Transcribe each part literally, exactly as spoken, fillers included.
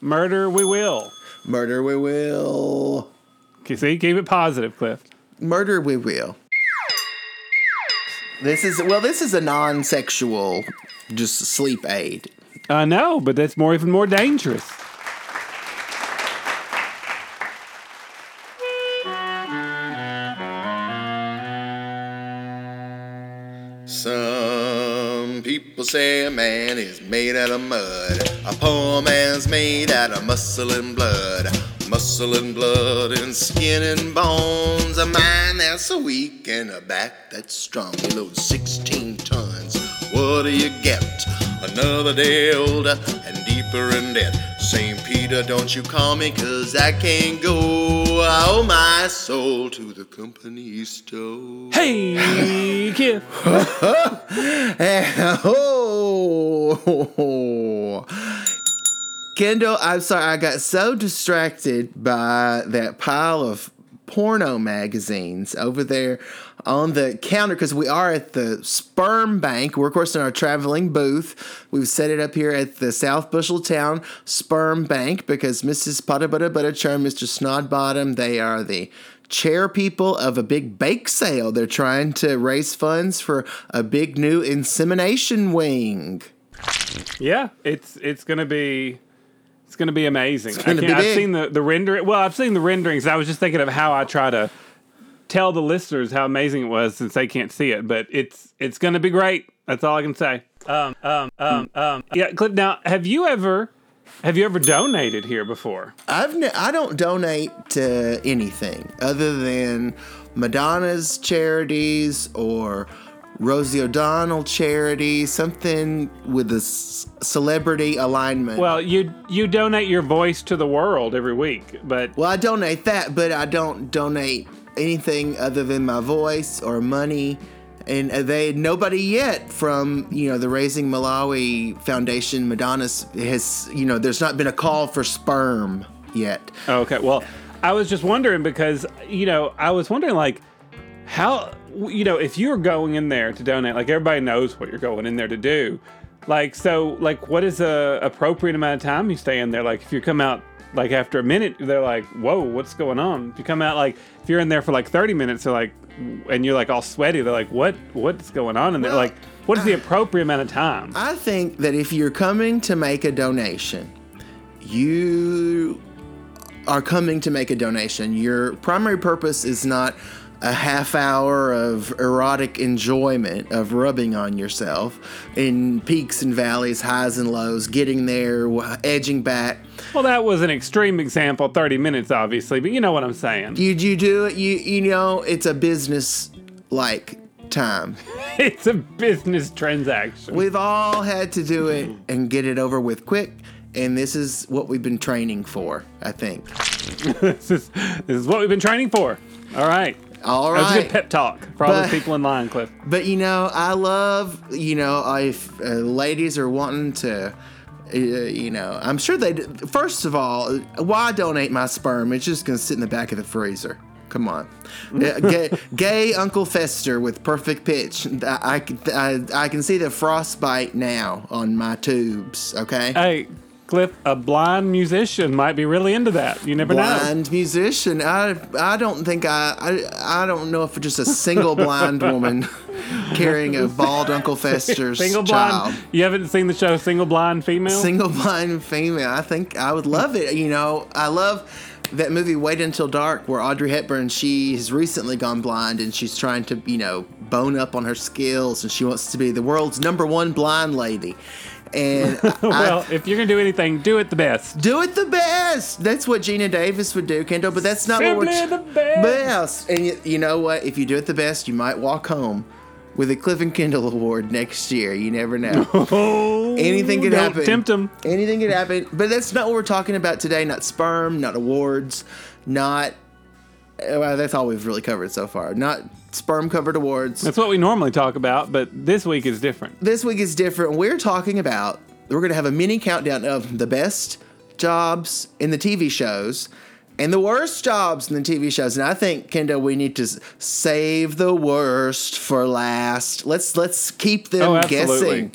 Murder, we will. Murder, we will. Okay, so you gave it positive, Cliff. Murder, we will. This is, well, this is a non-sexual just sleep aid. I uh, know, but that's more, even more dangerous. Some people say a man is made out of mud. A poor man's made out of muscle and blood. Muscle and blood and skin and bones. A mind that's weak and a back that's strong. You load sixteen tons. What do you get? Another day older and deeper in debt. Saint Peter, don't you call me, cause I can't go. I owe my soul to the company store. Hey, Kiff. Oh. Kendall, I'm sorry, I got so distracted by that pile of porno magazines over there on the counter, because we are at the sperm bank. We're, of course, in our traveling booth. We've set it up here at the South Busheltown Sperm Bank because Missus Potter Butter Butter Chur and Mister Snodbottom, they are the chair people of a big bake sale. They're trying to raise funds for a big new insemination wing. Yeah, it's it's going to be... It's going to be amazing. I can't, be I've seen the, the rendering. Well, I've seen the renderings. I was just thinking of how I try to tell the listeners how amazing it was since they can't see it. But it's it's going to be great. That's all I can say. Um, um, um, um. Yeah, Cliff, now, have you ever have you ever donated here before? I've ne- I don't donate to anything other than Madonna's charities or Rosie O'Donnell charity, something with a c- celebrity alignment. Well, you you donate your voice to the world every week, but... Well, I donate that, but I don't donate anything other than my voice or money. And they nobody yet from, you know, the Raising Malawi Foundation, Madonna's, has, you know, there's not been a call for sperm yet. Okay, well, I was just wondering because, you know, I was wondering, like, how... You know, if you're going in there to donate, like everybody knows what you're going in there to do. Like, so, like, what is a appropriate amount of time you stay in there? Like, if you come out, like, after a minute, they're like, whoa, what's going on? If you come out, like, if you're in there for, like, thirty minutes, they're like, and you're, like, all sweaty, they're like, what, what's going on? And they're well, like, what is the appropriate amount of time? I think that if you're coming to make a donation, you are coming to make a donation. Your primary purpose is not a half hour of erotic enjoyment of rubbing on yourself in peaks and valleys, highs and lows, getting there, edging back. Well, that was an extreme example, thirty minutes, obviously, but you know what I'm saying. You, you do it, you, you know, it's a business-like time. It's a business transaction. We've all had to do it and get it over with quick, and this is what we've been training for, I think. this is, this is what we've been training for. All right. All right. That was a good pep talk for all those people in line, Cliff. But, you know, I love, you know, if uh, ladies are wanting to, uh, you know, I'm sure they, do. First of all, why donate my sperm? It's just going to sit in the back of the freezer. Come on. uh, gay, gay Uncle Fester with perfect pitch. I, I, I can see the frostbite now on my tubes, okay? Hey. Cliff, a blind musician might be really into that. You never blind know. Blind musician. I I don't think I, I I don't know if just a single blind woman carrying a bald Uncle Fester's single child. Blind. You haven't seen the show Single Blind Female? Single Blind Female. I think I would love it. You know, I love that movie Wait Until Dark where Audrey Hepburn, she has recently gone blind and she's trying to, you know, bone up on her skills and she wants to be the world's number one blind lady. And well, I, if you're gonna do anything, do it the best. Do it the best. That's what Gina Davis would do, Kendall. But that's not Simply what we're the best. best. And you, you know what? If you do it the best, you might walk home with a Cliff and Kendall Award next year. You never know. Oh, anything could happen. Tempt them. Anything could happen. But that's not what we're talking about today. Not sperm. Not awards. Not. Well, that's all we've really covered so far. Not sperm-covered awards. That's what we normally talk about, but this week is different. This week is different. We're talking about, we're going to have a mini countdown of the best jobs in the T V shows and the worst jobs in the T V shows. And I think, Kendall, we need to save the worst for last. Let's let's keep them oh, guessing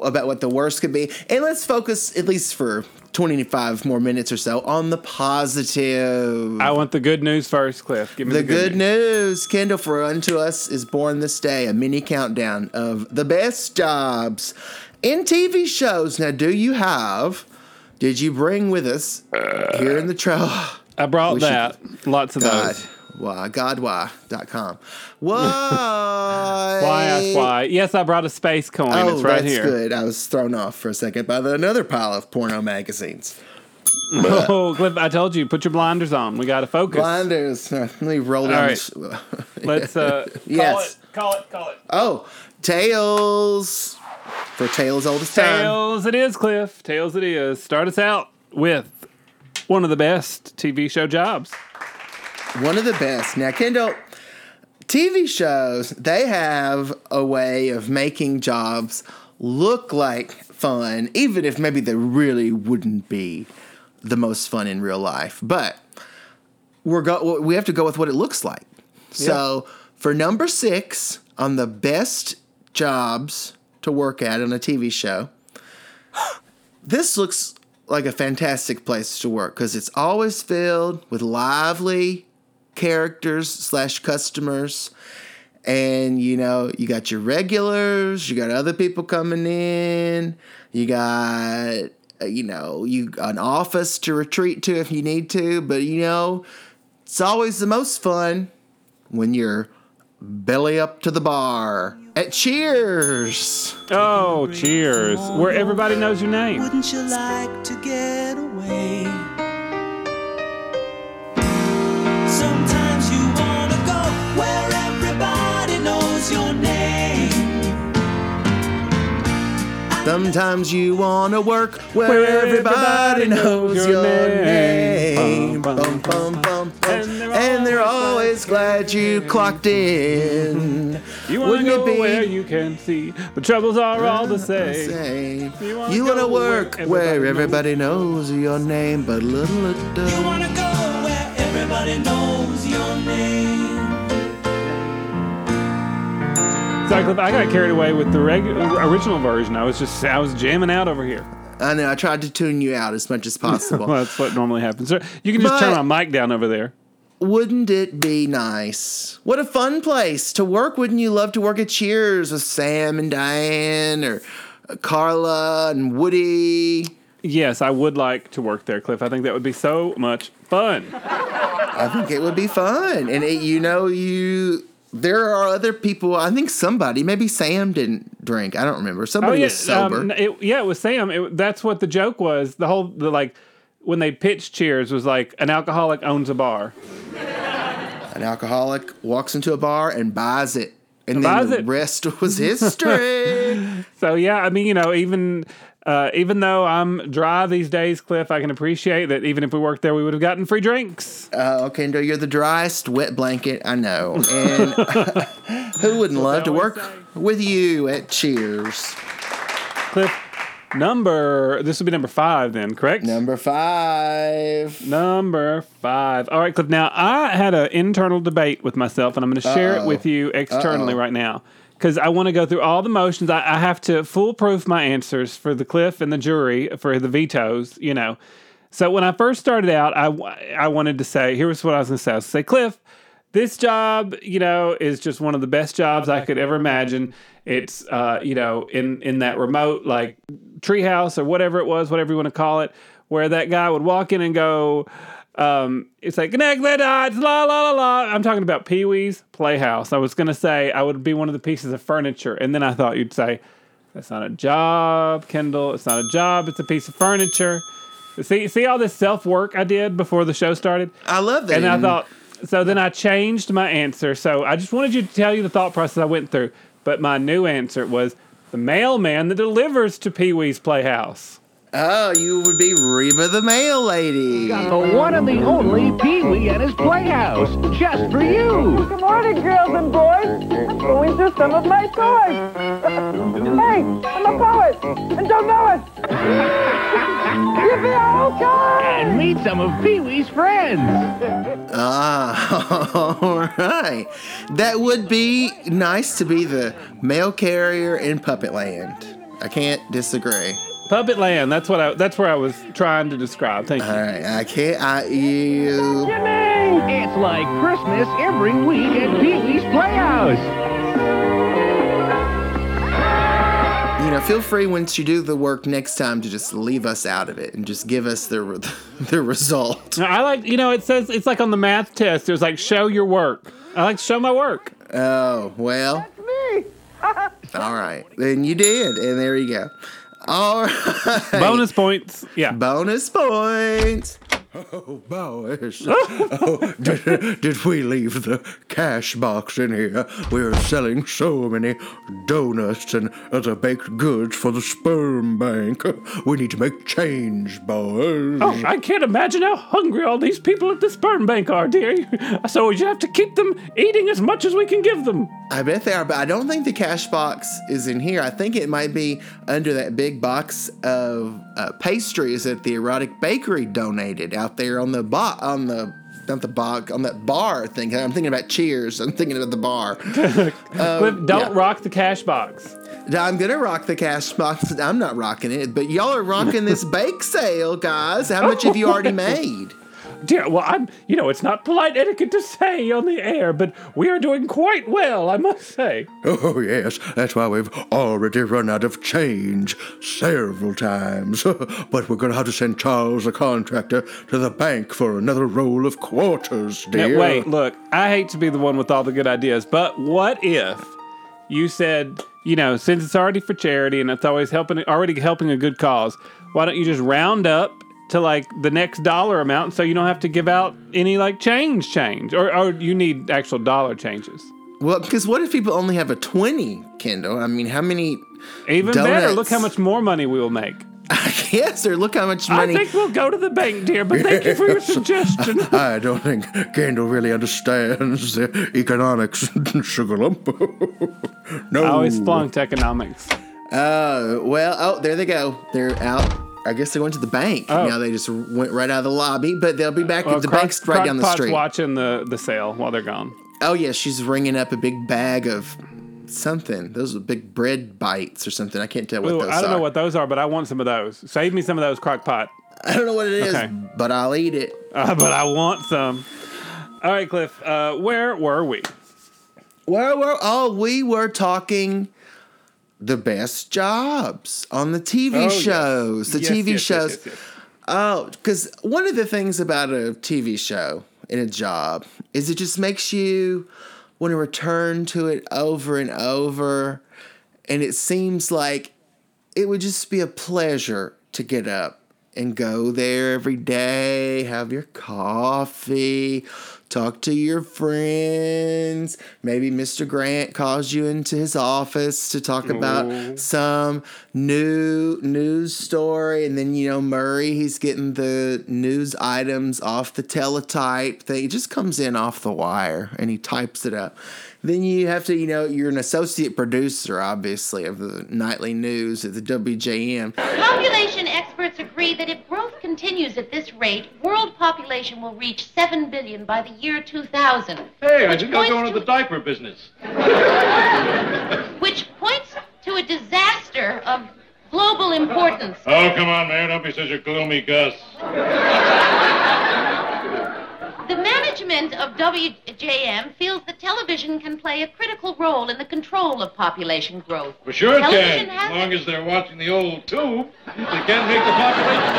about what the worst could be. And let's focus, at least for twenty-five more minutes or so on the positive. I want the good news first, Cliff. Give me the, the good, good news. news. Kindle for Unto Us is born this day, a mini countdown of the best jobs in T V shows. Now, do you have, did you bring with us uh, here in the trail? I brought that. Should, Lots of God. those. Why? God why dot com. Why? why? Why? Yes, I brought a space coin. Oh, it's right that's here. Good. I was thrown off for a second by the, another pile of porno magazines. But, oh, Cliff, I told you, put your blinders on. We got to focus. Blinders. Let me roll down. All right. This. Let's uh, call yes. it. Call it. Call it. Oh, Tales. For Tales Oldest Time. Tales it is, Cliff. Tales it is. Start us out with one of the best T V show jobs. One of the best. Now, Kendall, T V shows, they have a way of making jobs look like fun, even if maybe they really wouldn't be the most fun in real life. But we're go- we have to go with what it looks like. Yeah. So for number six on the best jobs to work at on a T V show, this looks like a fantastic place to work because it's always filled with lively characters slash customers, and you know, you got your regulars, you got other people coming in, you got you know you an office to retreat to if you need to, but you know it's always the most fun when you're belly up to the bar at Cheers. Oh, Cheers, where everybody knows your name. Wouldn't you like to get away? Sometimes you want to go where everybody knows your name. Sometimes you want to work where, where everybody, everybody knows, knows your, your name. name. Bum, bum, bum, bum, bum, bum. And they're, and they're always glad you clocked in. You want to go it be? where you can see, but troubles are all the same. You want to go work where everybody, where everybody knows, knows your name, but little little. You want to go where everybody knows your name. Sorry, Cliff, I got carried away with the regu- original version. I was just, I was jamming out over here. I know. I tried to tune you out as much as possible. Well, that's what normally happens. You can just but turn my mic down over there. Wouldn't it be nice? What a fun place to work. Wouldn't you love to work at Cheers with Sam and Diane or Carla and Woody? Yes, I would like to work there, Cliff. I think that would be so much fun. I think it would be fun. And it, you know, you... There are other people. I think somebody, maybe Sam didn't drink. I don't remember. Somebody oh, yeah, was sober. Um, it, yeah, it was Sam. It, that's what the joke was. The whole, the, like, when they pitched Cheers was like, an alcoholic owns a bar. An alcoholic walks into a bar and buys it. And, and then buys the it. rest was history. So, yeah, I mean, you know, even... Uh, even though I'm dry these days, Cliff, I can appreciate that even if we worked there, we would have gotten free drinks. Uh, okay, no, you're the driest wet blanket I know. And uh, who wouldn't That's love to work say. with you at Cheers? Cliff, number, this would be number five then, correct? Number five. Number five. All right, Cliff, now I had an internal debate with myself, and I'm going to share Uh-oh. it with you externally Uh-oh. right now. Because I want to go through all the motions. I, I have to foolproof my answers for the Cliff and the jury, for the vetoes, you know. So when I first started out, I, I wanted to say, here was what I was going to say. I was going to say, Cliff, this job, you know, is just one of the best jobs I could ever imagine. It's, uh, you know, in, in that remote, like, treehouse or whatever it was, whatever you want to call it, where that guy would walk in and go... Um, it's like connect the dots, la la la la. I'm talking about Pee-wee's Playhouse. I was gonna say I would be one of the pieces of furniture, and then I thought you'd say that's not a job, Kendall. It's not a job. It's a piece of furniture. See, see all this self work I did before the show started. I love that. And I thought so. Then I changed my answer. So I just wanted you to tell you the thought process I went through. But my new answer was the mailman that delivers to Pee-wee's Playhouse. Oh, you would be Reba the Mail Lady. The one and the only Pee-wee at his playhouse, just for you. Good morning, girls and boys. I'm going through some of my toys. Hey, I'm a poet and don't know it. Give me a whole card. And meet some of Pee-wee's friends. Ah, all right. That would be nice to be the mail carrier in Puppet Land. I can't disagree. Puppet Land. That's what I. That's where I was trying to describe. Thank you. All right. I can't. I you. It's like Christmas every week at Pee-wee's Playhouse. You know, feel free once you do the work next time to just leave us out of it and just give us the the result. I like. You know, it says it's like on the math test. It was like show your work. I like to show my work. Oh well. That's me. All right. Then you did, and there you go. All right. Bonus points. Yeah. Bonus points. Oh, boys. Oh, did, did we leave the cash box in here? We're selling so many donuts and other baked goods for the sperm bank. We need to make change, boys. Oh, I can't imagine how hungry all these people at the sperm bank are, dear. So you have to keep them eating as much as we can give them. I bet they are, but I don't think the cash box is in here. I think it might be under that big box of uh, pastries that the Erotic Bakery donated. Out there on the bo- on the not the box on that bar thing. I'm thinking about Cheers. I'm thinking about the bar. um, Don't yeah. rock the cash box. I'm gonna rock the cash box. I'm not rocking it, but y'all are rocking this bake sale, guys. How much have you already made? Dear, well, I'm. You know, it's not polite etiquette to say on the air, but we are doing quite well, I must say. Oh yes, that's why we've already run out of change several times. But we're going to have to send Charles, the contractor, to the bank for another roll of quarters, dear. Now, wait, look, I hate to be the one with all the good ideas, but what if you said, you know, since it's already for charity and it's always helping, already helping a good cause, why don't you just round up to like the next dollar amount, so you don't have to give out any like change change or, or you need actual dollar changes. Well, because what if people only have a twenty, Kendall? I mean, how many even donuts? Better, look how much more money we will make. Yes, sir, look how much money. I think we'll go to the bank, dear, but thank yes. you for your suggestion. I, I don't think Kendall really understands the economics, Sugarlump. No. I always flunked economics. Uh, well, oh, there they go. They're out. I guess they went to the bank. Oh. Now they just went right out of the lobby, but they'll be back well, at the Croc- bank's right Croc- down the street. Croc's watching the, the sale while they're gone. Oh, yeah, she's ringing up a big bag of something. Those are big bread bites or something. I can't tell what Ooh, those are. I don't are. know what those are, but I want some of those. Save me some of those, Crock Pot. I don't know what it is, okay. but I'll eat it. Uh, but I want some. All right, Cliff, uh, where were we? Where were Oh, we were talking... The best jobs on the T V oh, shows. Yes. The yes, T V yes, shows. Yes, yes, yes. Oh, because one of the things about a T V show and a job is it just makes you want to return to it over and over. And it seems like it would just be a pleasure to get up and go there every day, have your coffee, talk to your friends. Maybe Mister Grant calls you into his office to talk Aww. about some new news story. And then, you know, Murray, he's getting the news items off the teletype thing. It just comes in off the wire and he types it up. Then you have to, you know, you're an associate producer, obviously, of the nightly news at the W J M. Population experts agree that if growth continues at this rate, world population will reach seven billion by the year two thousand. Hey, I just got going to the diaper business. Which points to a disaster of global importance. Oh, come on, Mayor, don't be such a gloomy Gus. The management of W J M feels that television can play a critical role in the control of population growth. For sure it television can. As long as they're watching the old tube, they can't make the population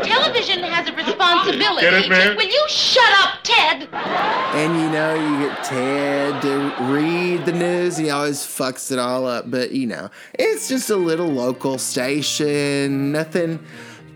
grow. Television has a responsibility. Get it, Mayor? Will you shut up, Ted? And you know, you get Ted to read the news. He always fucks it all up. But, you know, it's just a little local station. Nothing...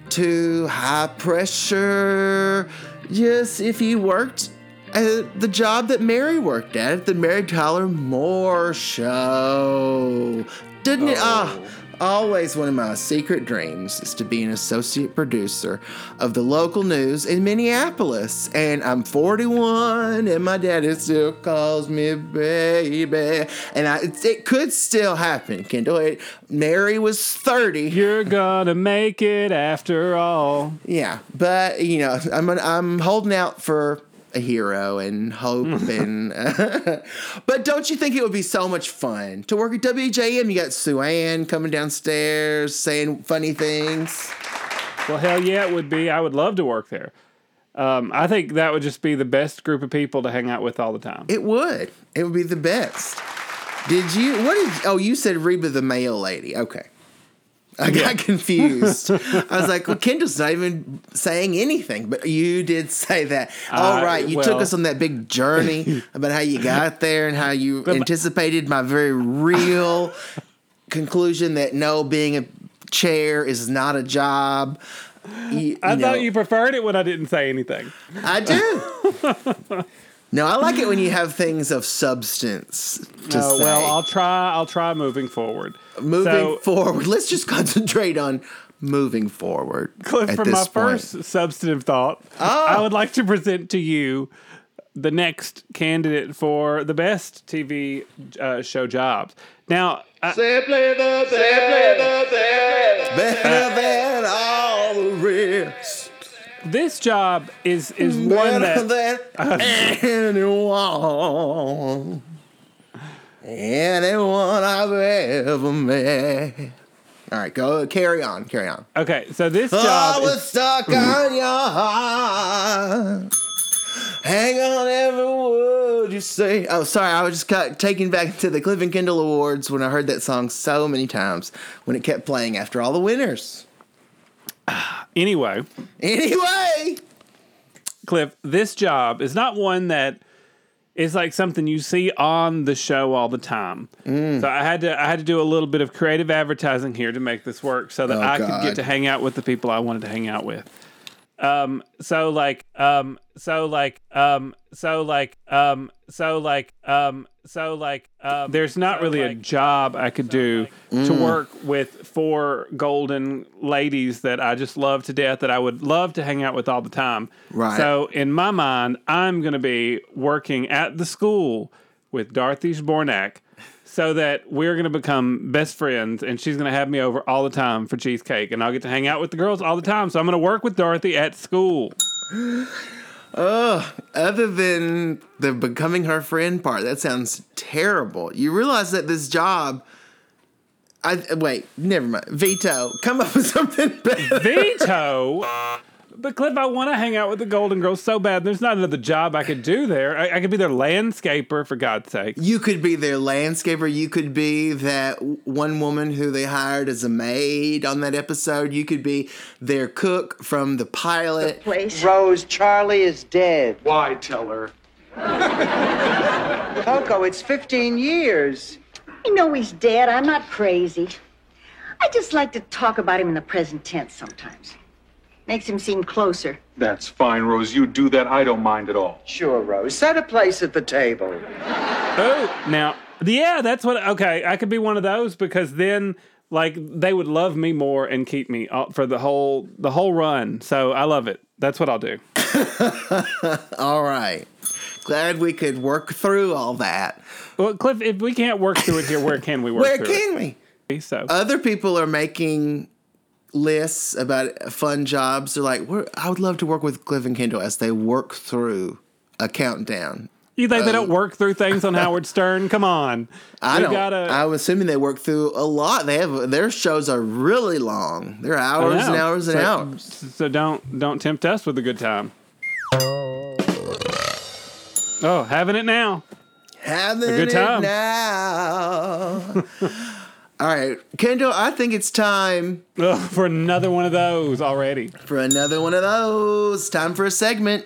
too high pressure. Yes, if you worked at the job that Mary worked at, at the Mary Tyler Moore show. Didn't oh. it? Ah, always one of my secret dreams is to be an associate producer of the local news in Minneapolis. And I'm forty-one and my daddy still calls me baby. And I, it, it could still happen, Kendall. It, Mary was thirty. You're gonna make it after all. Yeah, but, you know, I'm I'm holding out for a hero and hope and uh, but don't you think it would be so much fun to work at W J M? You got Sue Ann coming downstairs saying funny things. Well, hell yeah, it would be. I would love to work there. Um, I think that would just be the best group of people to hang out with all the time. It would. It would be the best. Did you? What did? Oh, you said Reba the mail lady. Okay. I got yeah. confused. I was like, well, Kendall's not even saying anything, but you did say that. All uh, right, you well, took us on that big journey about how you got there and how you anticipated my very real conclusion that no, being a chair is not a job. You, you I know, thought you preferred it when I didn't say anything. I do. No, I like it when you have things of substance to no, say. Well, I'll try. I'll try moving forward. Moving so, forward. Let's just concentrate on moving forward. Cliff, at for this my point. First substantive thought, oh. I would like to present to you the next candidate for the best T V uh, show jobs. Now, I, simply the best, simply the best, better than all the rest. This job is, is one that... Better than anyone. Anyone I've ever met. All right, go carry on, carry on. Okay, so this job I was is, stuck on your heart. Hang on every word you say. Oh, sorry, I was just got taken back to the Cliff and Kendall Awards when I heard that song so many times when it kept playing after all the winners. Anyway. Anyway! Cliff, this job is not one that is like something you see on the show all the time. Mm. So I had to I had to do a little bit of creative advertising here to make this work so that oh, I God. could get to hang out with the people I wanted to hang out with. Um so like um so like um so like um so like um so like um there's not so really like, a job I could so do like, to mm. work with four golden ladies that I just love to death that I would love to hang out with all the time. Right. So in my mind, I'm going to be working at the school with Dorothy Zbornak so that we're going to become best friends, and she's going to have me over all the time for cheesecake, and I'll get to hang out with the girls all the time. So I'm going to work with Dorothy at school. Oh, other than the becoming her friend part, that sounds terrible. You realize that this job... I Wait, never mind. Veto. Come up with something better. Veto? But Cliff, I want to hang out with the Golden Girls so bad. There's not another job I could do there. I, I could be their landscaper, for God's sake. You could be their landscaper. You could be that one woman who they hired as a maid on that episode. You could be their cook from the pilot. The place. Rose, Charlie is dead. Why tell her? Coco, it's fifteen years. I know he's dead. I'm not crazy. I just like to talk about him in the present tense sometimes. Makes him seem closer. That's fine, Rose. You do that. I don't mind at all. Sure, Rose. Set a place at the table. Oh, now, yeah, that's what, okay, I could be one of those because then, like, they would love me more and keep me for the whole the whole run. So I love it. That's what I'll do. All right. Glad we could work through all that. Well, Cliff, if we can't work through it here, where can we work where through it? Where can we? So. Other people are making... lists about fun jobs. They're like, We're, I would love to work with Cliff and Kendall as they work through a countdown. You think um, they don't work through things on Howard Stern? Come on. I you don't. Gotta... I'm assuming they work through a lot. They have their shows are really long. They're hours and hours and so, hours. So don't don't tempt us with a good time. Oh, having it now. Having a good time. It now. All right, Kendall, I think it's time... Ugh, for another one of those already. For another one of those. Time for a segment.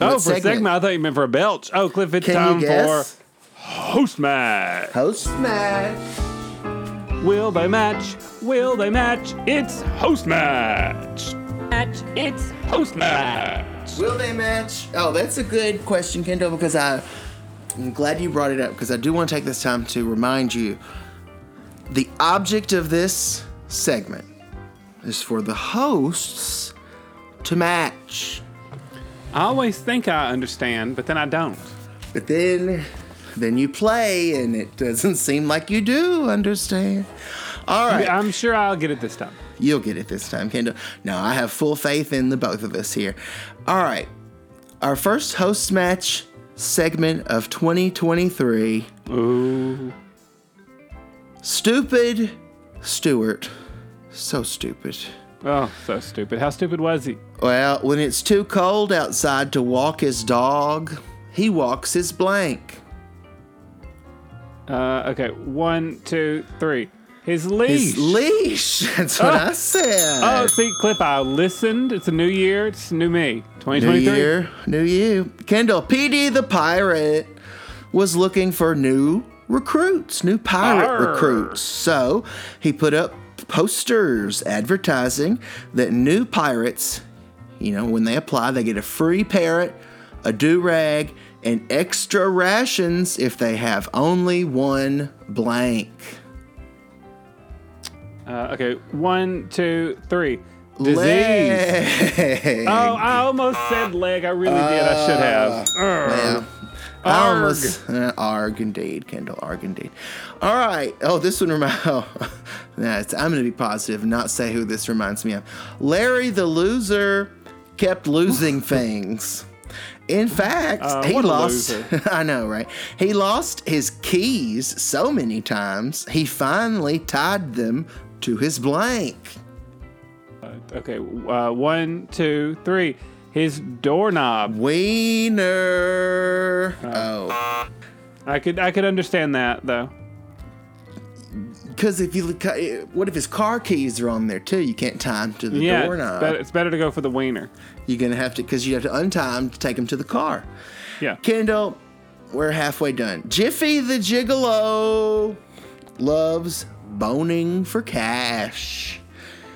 Oh, what for segment? a segment? I thought you meant for a belch. Oh, Cliff, it's Can time for Host Match. Host Match. Will they match? Will they match? It's Host Match. Match. It's Host Match. Will they match? Oh, that's a good question, Kendall, because I... I'm glad you brought it up because I do want to take this time to remind you the object of this segment is for the hosts to match. I always think I understand, but then I don't. But then, then you play and it doesn't seem like you do understand. All right. I'm sure I'll get it this time. You'll get it this time, Kendall. No, I have full faith in the both of us here. All right. our first host match segment of twenty twenty-three. Ooh. Stupid Stewart. So stupid. Oh, so stupid. How stupid was he? Well, when it's too cold outside to walk his dog, he walks his blank. Uh, okay, one, two, three. His leash. His leash. That's what oh. I said. Oh, see, clip, I listened. It's a new year. It's new me. twenty twenty-three. New year, new you. Kendall P D the pirate was looking for new recruits, new pirate Arr. recruits. So he put up posters advertising that new pirates, you know, when they apply, they get a free parrot, a do-rag, and extra rations if they have only one blank. Uh, okay, one, two, three. Disease. Leg. Oh, I almost said leg. I really uh, did. I should have. Well, arg. I almost, uh, arg indeed, Kendall. Arg indeed. All right. Oh, this one reminds. Oh, nah, it's, I'm going to be positive and not say who this reminds me of. Larry the loser kept losing things. In fact, uh, he lost. I know, right? He lost his keys so many times, he finally tied them to his blank. Uh, okay, uh, one, two, three. His doorknob. Wiener. Uh, oh, I could, I could understand that though. Because if you look, what if his car keys are on there too? You can't tie him to the yeah, doorknob. Yeah, it's, it's better to go for the wiener. You're gonna have to, because you have to untie him to take him to the car. Yeah. Kendall, we're halfway done. Jiffy the Gigolo loves boning for cash.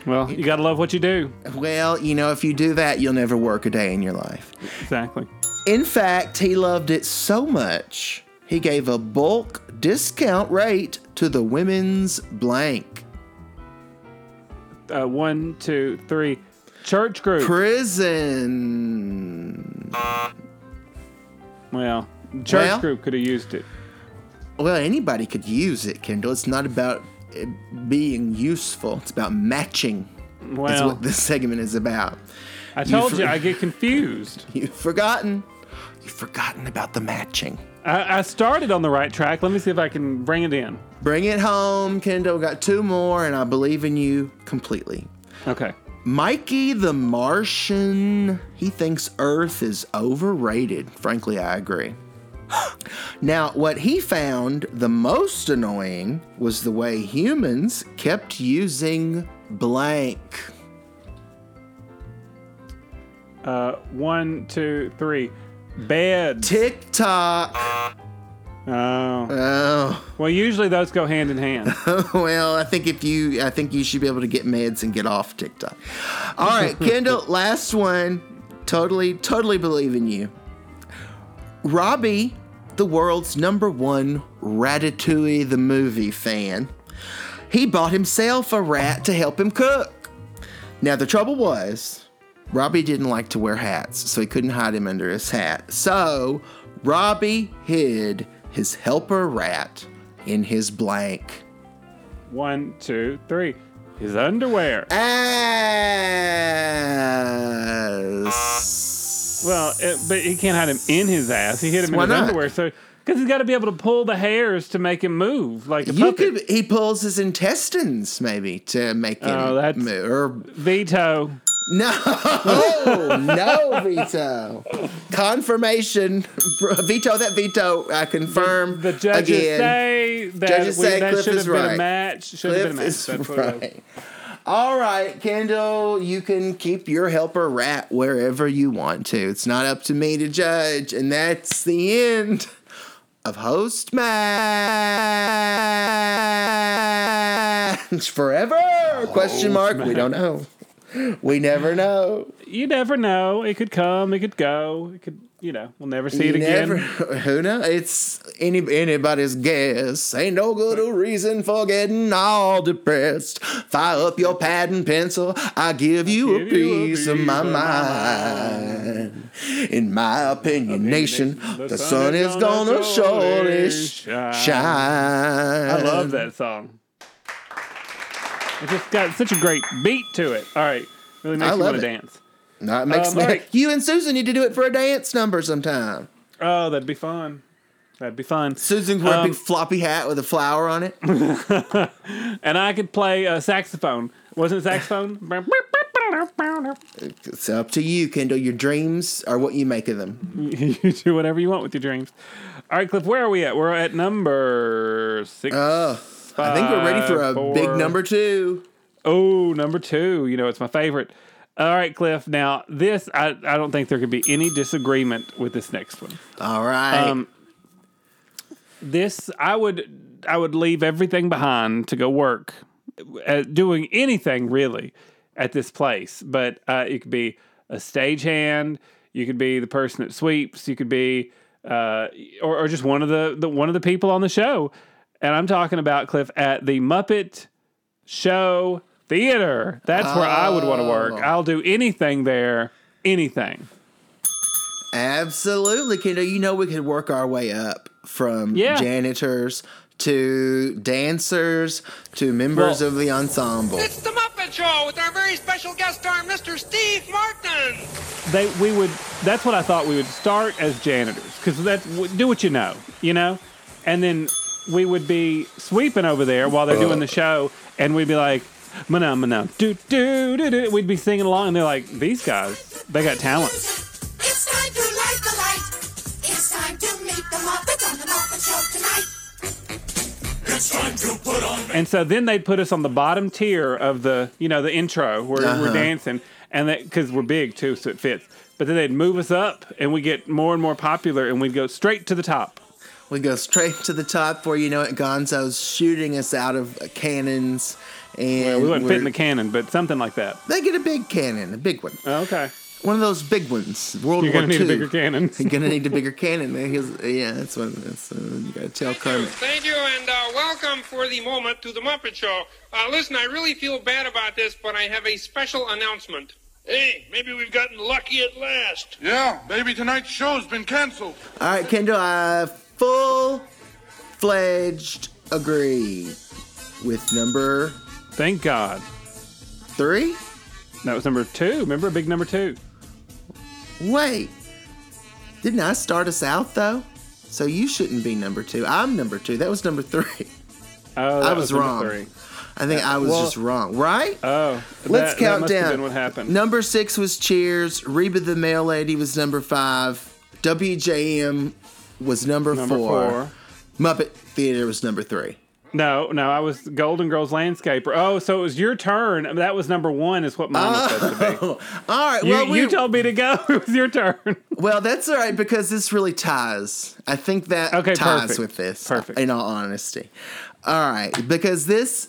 Well, you gotta love what you do. Well, you know, if you do that, you'll never work a day in your life. Exactly. In fact, he loved it so much, he gave a bulk discount rate to the women's blank. Uh, one, two, three. Church group. Prison. Well, church well, group could have used it. Well, anybody could use it, Kendall. It's not about it being useful. It's about matching. Well, that's what this segment is about. I told You've, you, I get confused. You've forgotten. You've forgotten about the matching. I started on the right track. Let me see if I can bring it in. Bring it home, Kendall. Got two more, and I believe in you completely. Okay. Mikey the Martian. He thinks Earth is overrated. Frankly, I agree. Now, what he found the most annoying was the way humans kept using blank. Uh, one, two, three. Bed. TikTok. Oh. Oh. Well, usually those go hand in hand. Well, I think if you, I think you should be able to get meds and get off TikTok. All right, Kendall, last one. Totally, totally believe in you. Robbie, the world's number one Ratatouille the movie fan, he bought himself a rat to help him cook. Now, the trouble was, Robbie didn't like to wear hats, so he couldn't hide him under his hat. So Robbie hid his helper rat in his blank. One, two, three. His underwear. Ass. Well, it, but he can't hide him in his ass. He hid him Why in his not? underwear, so because he's got to be able to pull the hairs to make him move like a you puppet. Could, he pulls his intestines maybe to make him oh, that's move. Or, veto. No, no veto. Confirmation. Veto that veto. I confirm. The, the judges again. say that, judges we, say that Cliff should have been right. a match. Should have been a match. Is That's right. All right, Kendall, you can keep your helper rat wherever you want to. It's not up to me to judge. And that's the end of Host Match Forever? Host Question mark. Match. We don't know. We never know. You never know. It could come. It could go. It could, you know, we'll never see it never, again. Who knows? It's any, anybody's guess. Ain't no good a reason for getting all depressed. Fire up your pad and pencil. I give you, give a, piece you a piece of my, of my mind. mind. In my opinion, opinion nation, the, the sun, sun is gonna surely shine. shine. I love that song. It just got such a great beat to it. All right. Really makes I you want to it. dance. No, it makes um, me. Right. You and Susan need to do it for a dance number sometime. Oh, that'd be fun. That'd be fun. Susan's wearing um, a big floppy hat with a flower on it. And I could play a saxophone. Wasn't it saxophone? It's up to you, Kendall. Your dreams are what you make of them. You do whatever you want with your dreams. All right, Cliff, where are we at? We're at number six. Uh, five, I think we're ready for a four. big number two. Oh, number two. You know, it's my favorite. All right, Cliff. Now, this, I, I don't think there could be any disagreement with this next one. All right. Um, this, I would, I would leave everything behind to go work, uh, doing anything, really, at this place. But uh, it could be a stagehand. You could be the person that sweeps. You could be, uh, or, or just one of the, the one of the people on the show. And I'm talking about, Cliff, at the Muppet Show Theater. That's oh. where I would want to work. I'll do anything there. Anything. Absolutely, Kendall. You know we could work our way up from yeah. janitors to dancers to members well, of the ensemble. It's the Muppet Show with our very special guest star, Mister Steve Martin. They, we would. That's what I thought. We would start as janitors because that's do what you know, you know, and then we would be sweeping over there while they're uh. doing the show, and we'd be like, "Mana, mana, do do do do." We'd be singing along, and they're like, "These guys, they got talent." It's time to light the light. It's time to meet the Muppets on the Muppet Show tonight. It's time to put on. And so then they'd put us on the bottom tier of the, you know, the intro where uh-huh. we're dancing, and that because we're big too, so it fits. But then they'd move us up, and we get more and more popular, and we'd go straight to the top. We go straight to the top where, you know it, Gonzo's shooting us out of cannons. And well, we wouldn't fit in the cannon, but something like that. They get a big cannon, a big one. Oh, okay. One of those big ones. World You're War gonna Two. You're going to need a bigger cannon. You're going to need a bigger cannon. Yeah, that's one. That's, uh, you got to tell Kermit. Thank you, and uh, welcome for the moment to the Muppet Show. Uh, listen, I really feel bad about this, but I have a special announcement. Hey, maybe we've gotten lucky at last. Yeah, maybe tonight's show's been canceled. All right, Kendall, I full-fledged agree with number... Thank God. Three? That was number two. Remember, big number two. Wait. Didn't I start us out, though? So you shouldn't be number two. I'm number two. That was number three. Oh, I was, was wrong. Three. I think that, I was well, just wrong, right? Oh. Let's that, count that must down. Have been what happened. Number six was Cheers. Reba the Mail Lady was number five. W J M was number, number four. four. Muppet Theater was number three. No, no, I was Golden Girls Landscaper. Oh, so it was your turn. I mean, that was number one is what mine was oh. supposed to be. All right. You, well, we, you told me to go. It was your turn. Well, that's all right because this really ties. I think that okay, ties perfect. with this, perfect. in all honesty. All right, because this,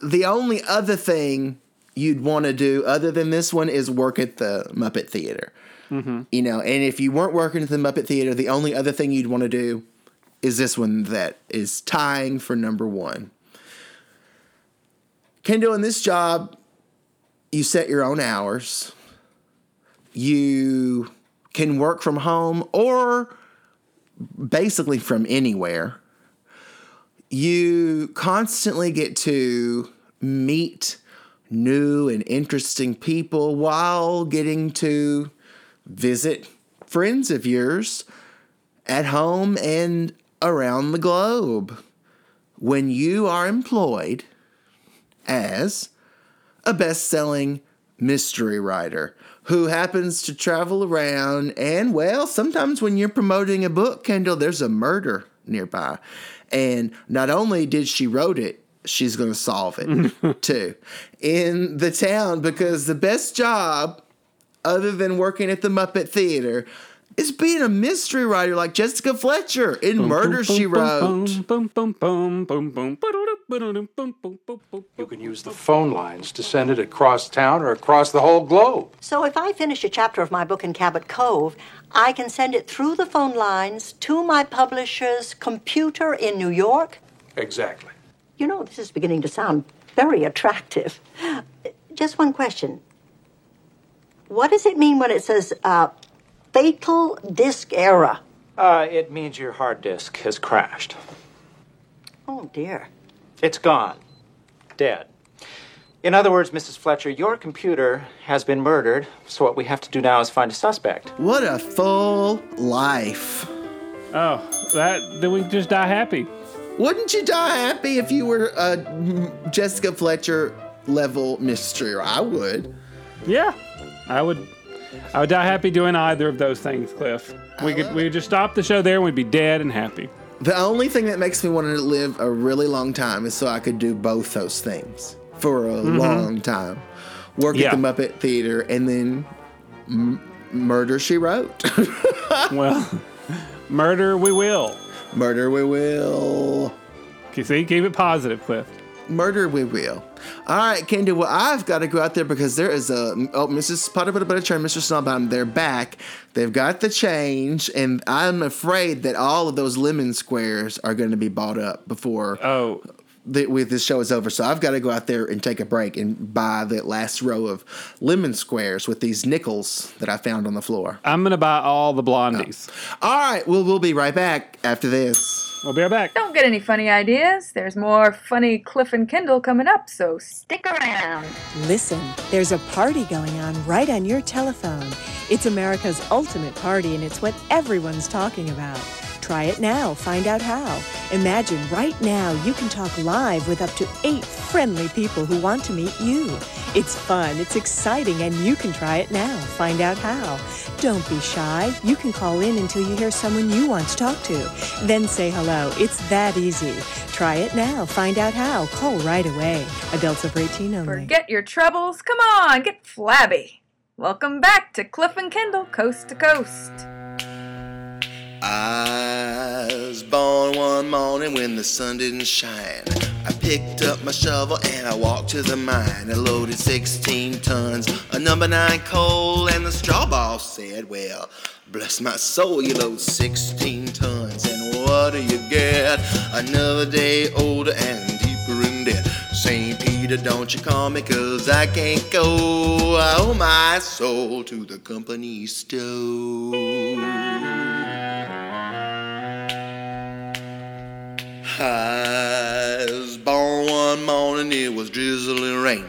the only other thing you'd want to do other than this one is work at the Muppet Theater. Mm-hmm. You know, and if you weren't working at the Muppet Theater, the only other thing you'd want to do is this one that is tying for number one. Kendall, in this job, you set your own hours. You can work from home or basically from anywhere. You constantly get to meet new and interesting people while getting to visit friends of yours at home and around the globe. When you are employed as a best-selling mystery writer who happens to travel around and, well, sometimes when you're promoting a book, Kendall, there's a murder nearby. And not only did she wrote it, she's going to solve it, too, in the town. Because the best job, other than working at the Muppet Theater, is being a mystery writer like Jessica Fletcher in boom, Murder, boom, She Wrote. Boom, boom, boom, boom, boom. You can use the phone lines to send it across town or across the whole globe. So if I finish a chapter of my book in Cabot Cove, I can send it through the phone lines to my publisher's computer in New York? Exactly. You know, this is beginning to sound very attractive. Just one question. What does it mean when it says... Uh, fatal disk error? Uh, it means your hard disk has crashed. Oh, dear. It's gone. Dead. In other words, Missus Fletcher, your computer has been murdered, so what we have to do now is find a suspect. What a full life. Oh, that, then we just die happy. Wouldn't you die happy if you were a Jessica Fletcher-level mystery? I would. Yeah, I would. I would die happy doing either of those things, Cliff. We could, we could just stop the show there and we'd be dead and happy. The only thing that makes me want to live a really long time is so I could do both those things for a mm-hmm. long time. Work yeah. at the Muppet Theater and then m- Murder, She Wrote. Well, murder we will. Murder we will. See, keep it positive, Cliff. Murder we will. All right, Kendra, well, I've got to go out there because there is a... Oh, Missus Potter, Butter, Butter, Train, Mister Snowbottom, they're back. They've got the change, and I'm afraid that all of those lemon squares are going to be bought up before oh. the, with this show is over. So I've got to go out there and take a break and buy the last row of lemon squares with these nickels that I found on the floor. I'm going to buy all the blondies. Oh. All right, well, we'll be right back after this. We'll be right back. Don't get any funny ideas. There's more funny Cliff and Kendall coming up, so stick around. Listen, there's a party going on right on your telephone. It's America's ultimate party, and it's what everyone's talking about. Try it now. Find out how. Imagine right now you can talk live with up to eight friendly people who want to meet you. It's fun. It's exciting, and you can try it now. Find out how. Don't be shy. You can call in until you hear someone you want to talk to. Then say hello. It's that easy. Try it now. Find out how. Call right away. Adults over eighteen only. Forget your troubles. Come on. Get flabby. Welcome back to Cliff and Kendall, Coast to Coast. I was born one morning when the sun didn't shine. I picked up my shovel and I walked to the mine. I loaded sixteen tons of number nine coal, and the straw boss said, well, bless my soul, you load sixteen tons, and what do you get? Another day older and deeper in debt. Saint Peter, don't you call me, cause I can't go. I owe my soul to the company store. I was born one morning, it was drizzling rain.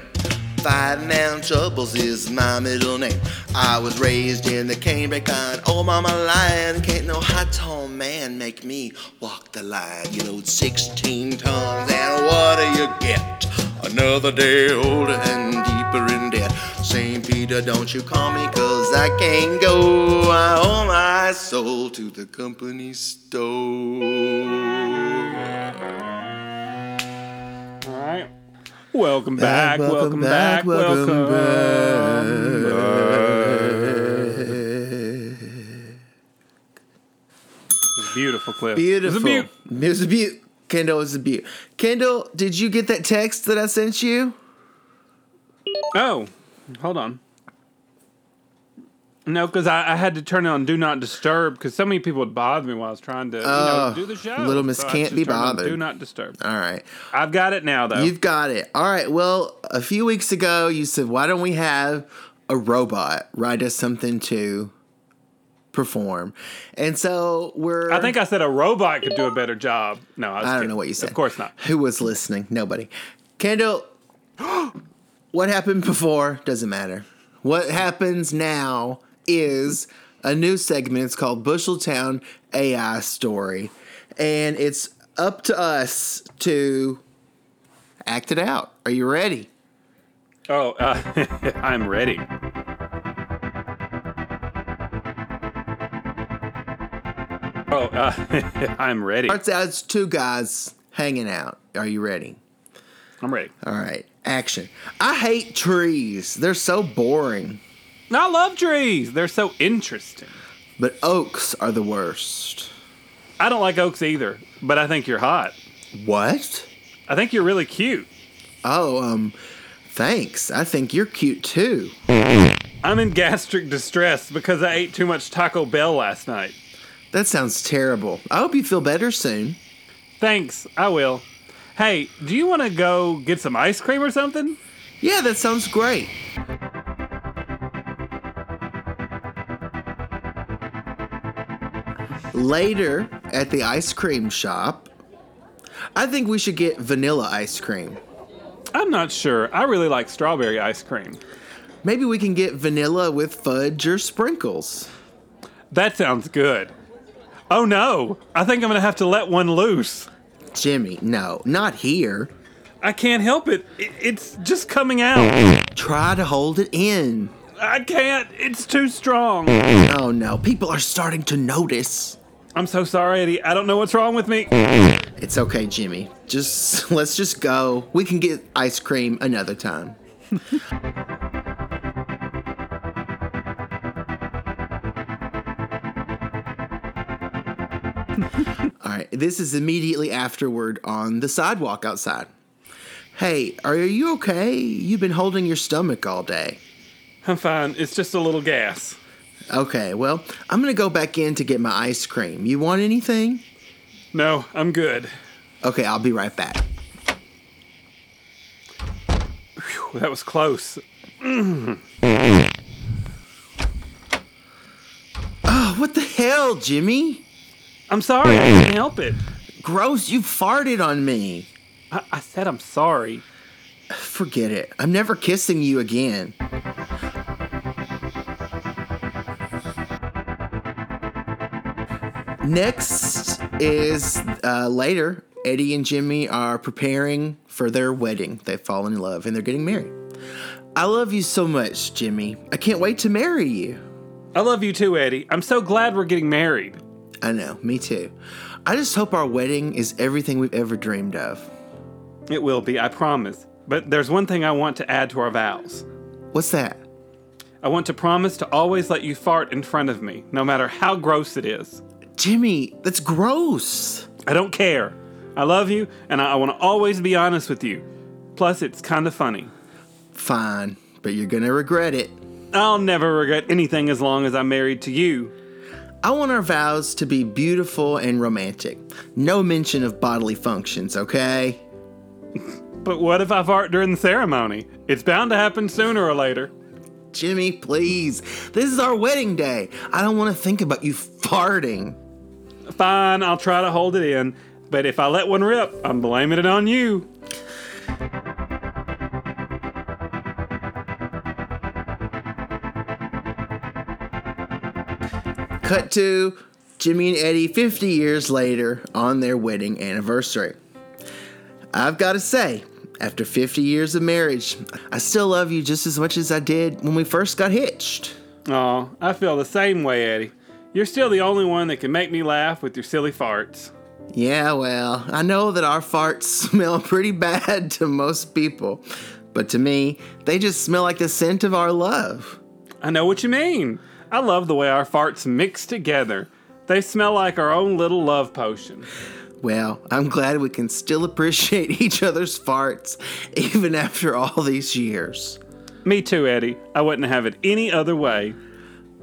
Five man troubles is my middle name. I was raised in the Cambridge kind. Oh mama lion, can't no hot tall man make me walk the line. You load sixteen tons and what do you get? Another day older and deeper in debt. Saint Peter, don't you call me, cause I can't go. I owe my soul to the company store. Welcome back, back, welcome back, welcome back, welcome back. It's beautiful, Cliff. Beautiful. It was a beaut. Kendall, it was a beaut. Kendall, did you get that text that I sent you? Oh, hold on. No, because I, I had to turn it on Do Not Disturb because so many people would bother me while I was trying to oh, you know, do the show. Little Miss so can't be bothered. Do Not Disturb. All right. I've got it now, though. You've got it. All right. Well, a few weeks ago, you said, why don't we have a robot write us something to perform? And so we're... I think I said a robot could do a better job. No, I was I don't kidding. know what you said. Of course not. Who was listening? Nobody. Kendall, what happened before doesn't matter. What happens now is a new segment. It's called Busheltown A I Story. And it's up to us to act it out. Are you ready? Oh, uh, I'm ready. Oh, uh, I'm ready. Starts out as two guys hanging out. Are you ready? I'm ready. All right. Action. I hate trees. They're so boring. I love trees. They're so interesting. But oaks are the worst. I don't like oaks either, but I think you're hot. What? I think you're really cute. Oh, um, thanks. I think you're cute too. I'm in gastric distress because I ate too much Taco Bell last night. That sounds terrible. I hope you feel better soon. Thanks. I will. Hey, do you want to go get some ice cream or something? Yeah, that sounds great. Later, at the ice cream shop, I think we should get vanilla ice cream. I'm I'm not sure. I really like strawberry ice cream. Maybe we can get vanilla with fudge or sprinkles. That sounds good. Oh, no. I think I'm going to have to let one loose. Jimmy, no. Not here. I can't help it. It's just coming out. Try to hold it in. I can't. It's too strong. Oh, no. People are starting to notice. I'm so sorry, Eddie. I don't know what's wrong with me. It's okay, Jimmy. Just let's just go. We can get ice cream another time. All right. This is immediately afterward on the sidewalk outside. Hey, are you okay? You've been holding your stomach all day. I'm fine. It's just a little gas. Okay, well, I'm going to go back in to get my ice cream. You want anything? No, I'm good. Okay, I'll be right back. Whew, that was close. Mm. Oh, what the hell, Jimmy? I'm sorry, I can't help it. Gross, you farted on me. I, I said I'm sorry. Forget it. I'm never kissing you again. Next is uh, later. Eddie and Jimmy are preparing for their wedding. They've fallen in love and they're getting married. I love you so much, Jimmy. I can't wait to marry you. I love you too, Eddie. I'm so glad we're getting married. I know, me too. I just hope our wedding is everything we've ever dreamed of. It will be, I promise. But there's one thing I want to add to our vows. What's that? I want to promise to always let you fart in front of me, no matter how gross it is. Jimmy, that's gross. I don't care. I love you, and I, I want to always be honest with you. Plus, it's kind of funny. Fine, but you're going to regret it. I'll never regret anything as long as I'm married to you. I want our vows to be beautiful and romantic. No mention of bodily functions, okay? But what if I fart during the ceremony? It's bound to happen sooner or later. Jimmy, please. This is our wedding day. I don't want to think about you farting. Fine, I'll try to hold it in, but if I let one rip, I'm blaming it on you. Cut to Jimmy and Eddie fifty years later on their wedding anniversary. I've got to say, after fifty years of marriage, I still love you just as much as I did when we first got hitched. Aw, I feel the same way, Eddie. You're still the only one that can make me laugh with your silly farts. Yeah, well, I know that our farts smell pretty bad to most people, but to me, they just smell like the scent of our love. I know what you mean. I love the way our farts mix together. They smell like our own little love potion. Well, I'm glad we can still appreciate each other's farts, even after all these years. Me too, Eddie. I wouldn't have it any other way.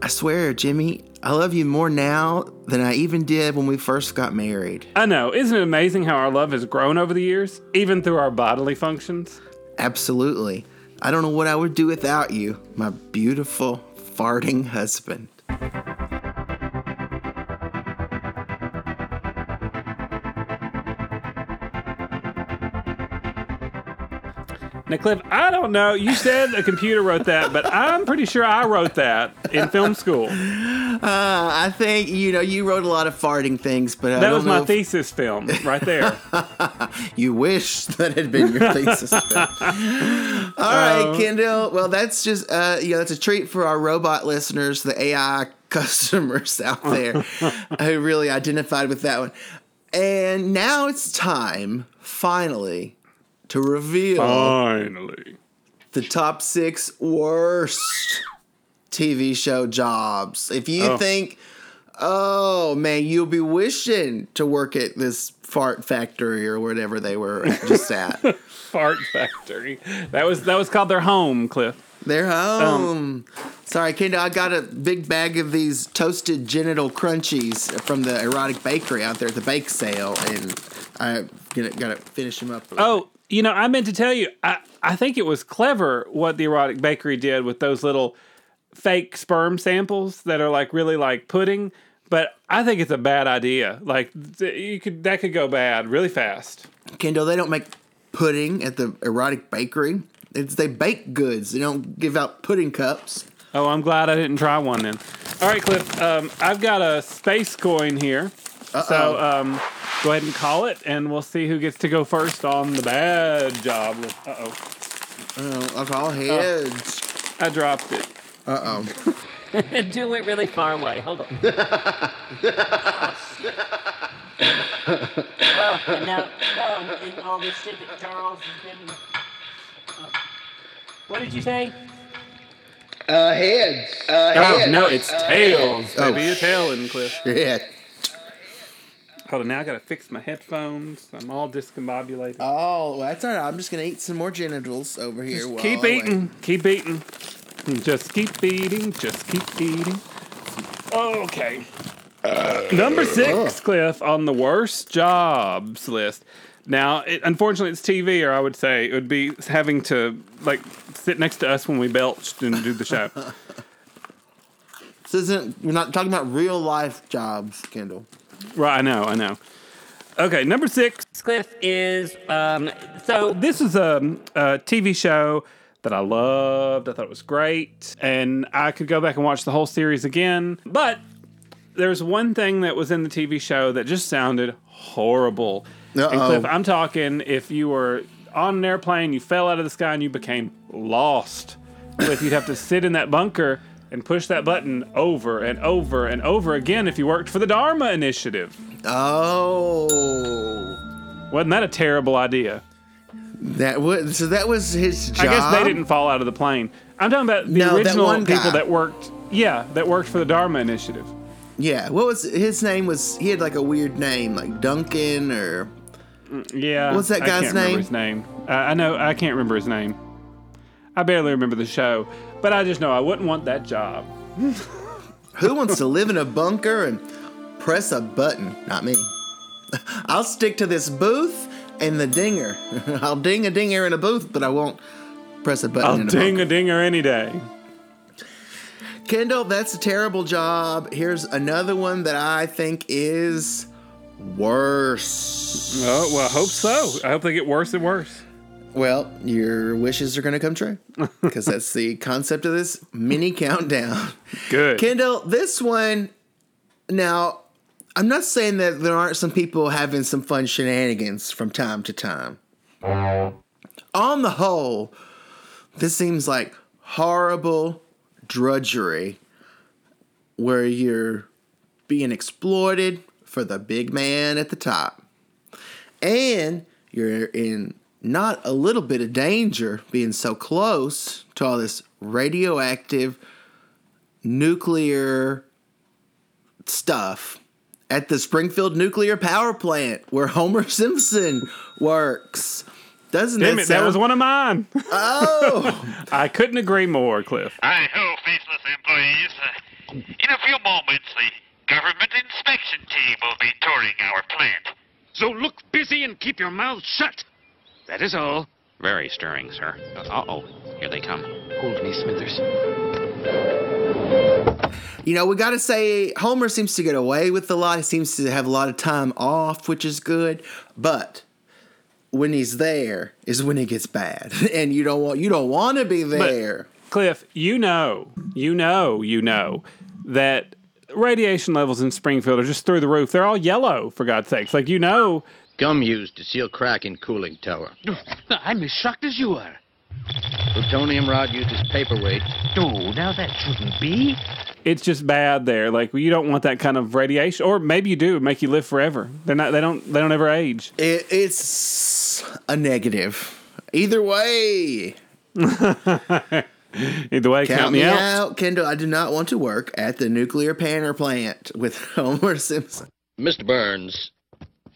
I swear, Jimmy, I love you more now than I even did when we first got married. I know. Isn't it amazing how our love has grown over the years, even through our bodily functions? Absolutely. I don't know what I would do without you, my beautiful, farting husband. Now, Cliff, I don't know. You said a computer wrote that, but I'm pretty sure I wrote that in film school. Uh, I think, you know, you wrote a lot of farting things, but I That was my if... thesis film right there. You wish that had been your thesis film. All right, um, Kendall. Well, that's just, uh, you know, that's a treat for our robot listeners, the A I customers out there who really identified with that one. And now it's time, finally, to reveal Finally. the top six worst T V show jobs. If you oh. think, oh, man, you'll be wishing to work at this fart factory or whatever they were just at. Fart factory. That was that was called their home, Cliff. Their home. Um, Sorry, Kendall, I got a big bag of these toasted genital crunchies from the erotic bakery out there at the bake sale, and I got to finish them up. Oh. You know, I meant to tell you, I, I think it was clever what the erotic bakery did with those little fake sperm samples that are like really like pudding, but I think it's a bad idea. Like you could that could go bad really fast. Kendall, they don't make pudding at the erotic bakery. It's, they bake goods. They don't give out pudding cups. Oh, I'm glad I didn't try one then. All right, Cliff, um, I've got a space coin here. Uh-oh. So um, go ahead and call it, and we'll see who gets to go first on the bad job. Uh-oh. Oh, that's all heads. Oh, I dropped it. Uh-oh. Do it really far away. Hold on. Well, and now, well, and all this shit that Charles has been... Uh, what did you say? Uh, heads. Uh, oh, heads. No, it's uh, tails. Heads. Maybe oh, a tail in Cliff. Shit. Hold on, now I gotta fix my headphones. I'm all discombobulated. Oh, that's all right. I'm just gonna eat some more genitals over here. Just while keep I eating. Wait. Keep eating. Just keep eating. Just keep eating. Okay. Uh, Number six, uh. Cliff, on the worst jobs list. Now, it, unfortunately, it's T V, or I would say it would be having to, like, sit next to us when we belched and do the show. This isn't, we're not talking about real life jobs, Kendall. Right, I know, I know. Okay, number six. Cliff is, um, so this is a, a T V show that I loved. I thought it was great. And I could go back and watch the whole series again. But there's one thing that was in the T V show that just sounded horrible. Uh-oh. And Cliff, I'm talking if you were on an airplane, you fell out of the sky, and you became lost. Cliff, you'd have to sit in that bunker and push that button over and over and over again if you worked for the Dharma Initiative. Oh. Wasn't that a terrible idea? That was, so that was his job? I guess they didn't fall out of the plane. I'm talking about the no, original that people guy. that worked, yeah, that worked for the Dharma Initiative. Yeah, what was his name? Was he had like a weird name, like Duncan or yeah? What's that guy's I can't name? Remember his name. Uh, I know I can't remember his name. I barely remember the show, but I just know I wouldn't want that job. Who wants to live in a bunker and press a button? Not me. I'll stick to this booth and the dinger. I'll ding a dinger in a booth, but I won't press a button. I'll in a ding bunker. a dinger any day. Kendall, that's a terrible job. Here's another one that I think is worse. Oh, well, I hope so. I hope they get worse and worse. Well, your wishes are going to come true because that's the concept of this mini countdown. Good. Kendall, this one, now, I'm not saying that there aren't some people having some fun shenanigans from time to time. On the whole, this seems like horrible drudgery where you're being exploited for the big man at the top, and you're in not a little bit of danger being so close to all this radioactive nuclear stuff at the Springfield Nuclear Power Plant where Homer Simpson works. Doesn't Damn that it, sound... that was one of mine. Oh. I couldn't agree more, Cliff. Hi, hello, faceless employees. Uh, in a few moments, the government inspection team will be touring our plant. So look busy and keep your mouth shut. That is all. Very stirring, sir. Uh-oh. Here they come. Hold me, Smithers. You know, we got to say Homer seems to get away with a lot. He seems to have a lot of time off, which is good. But... when he's there is when it gets bad, and you don't want you don't want to be there. But Cliff, you know, you know, you know that radiation levels in Springfield are just through the roof. They're all yellow, for God's sakes. Like you know, gum used to seal crack in cooling tower. I'm as shocked as you are. Plutonium rod used as paperweight. Oh, now that shouldn't be. It's just bad there. Like you don't want that kind of radiation, or maybe you do. Make you live forever. They're not. They don't. They don't ever age. It, it's a negative. Either way. Either way, count, count me out. out, Kendall. I do not want to work at the nuclear power plant with Homer Simpson. Mister Burns,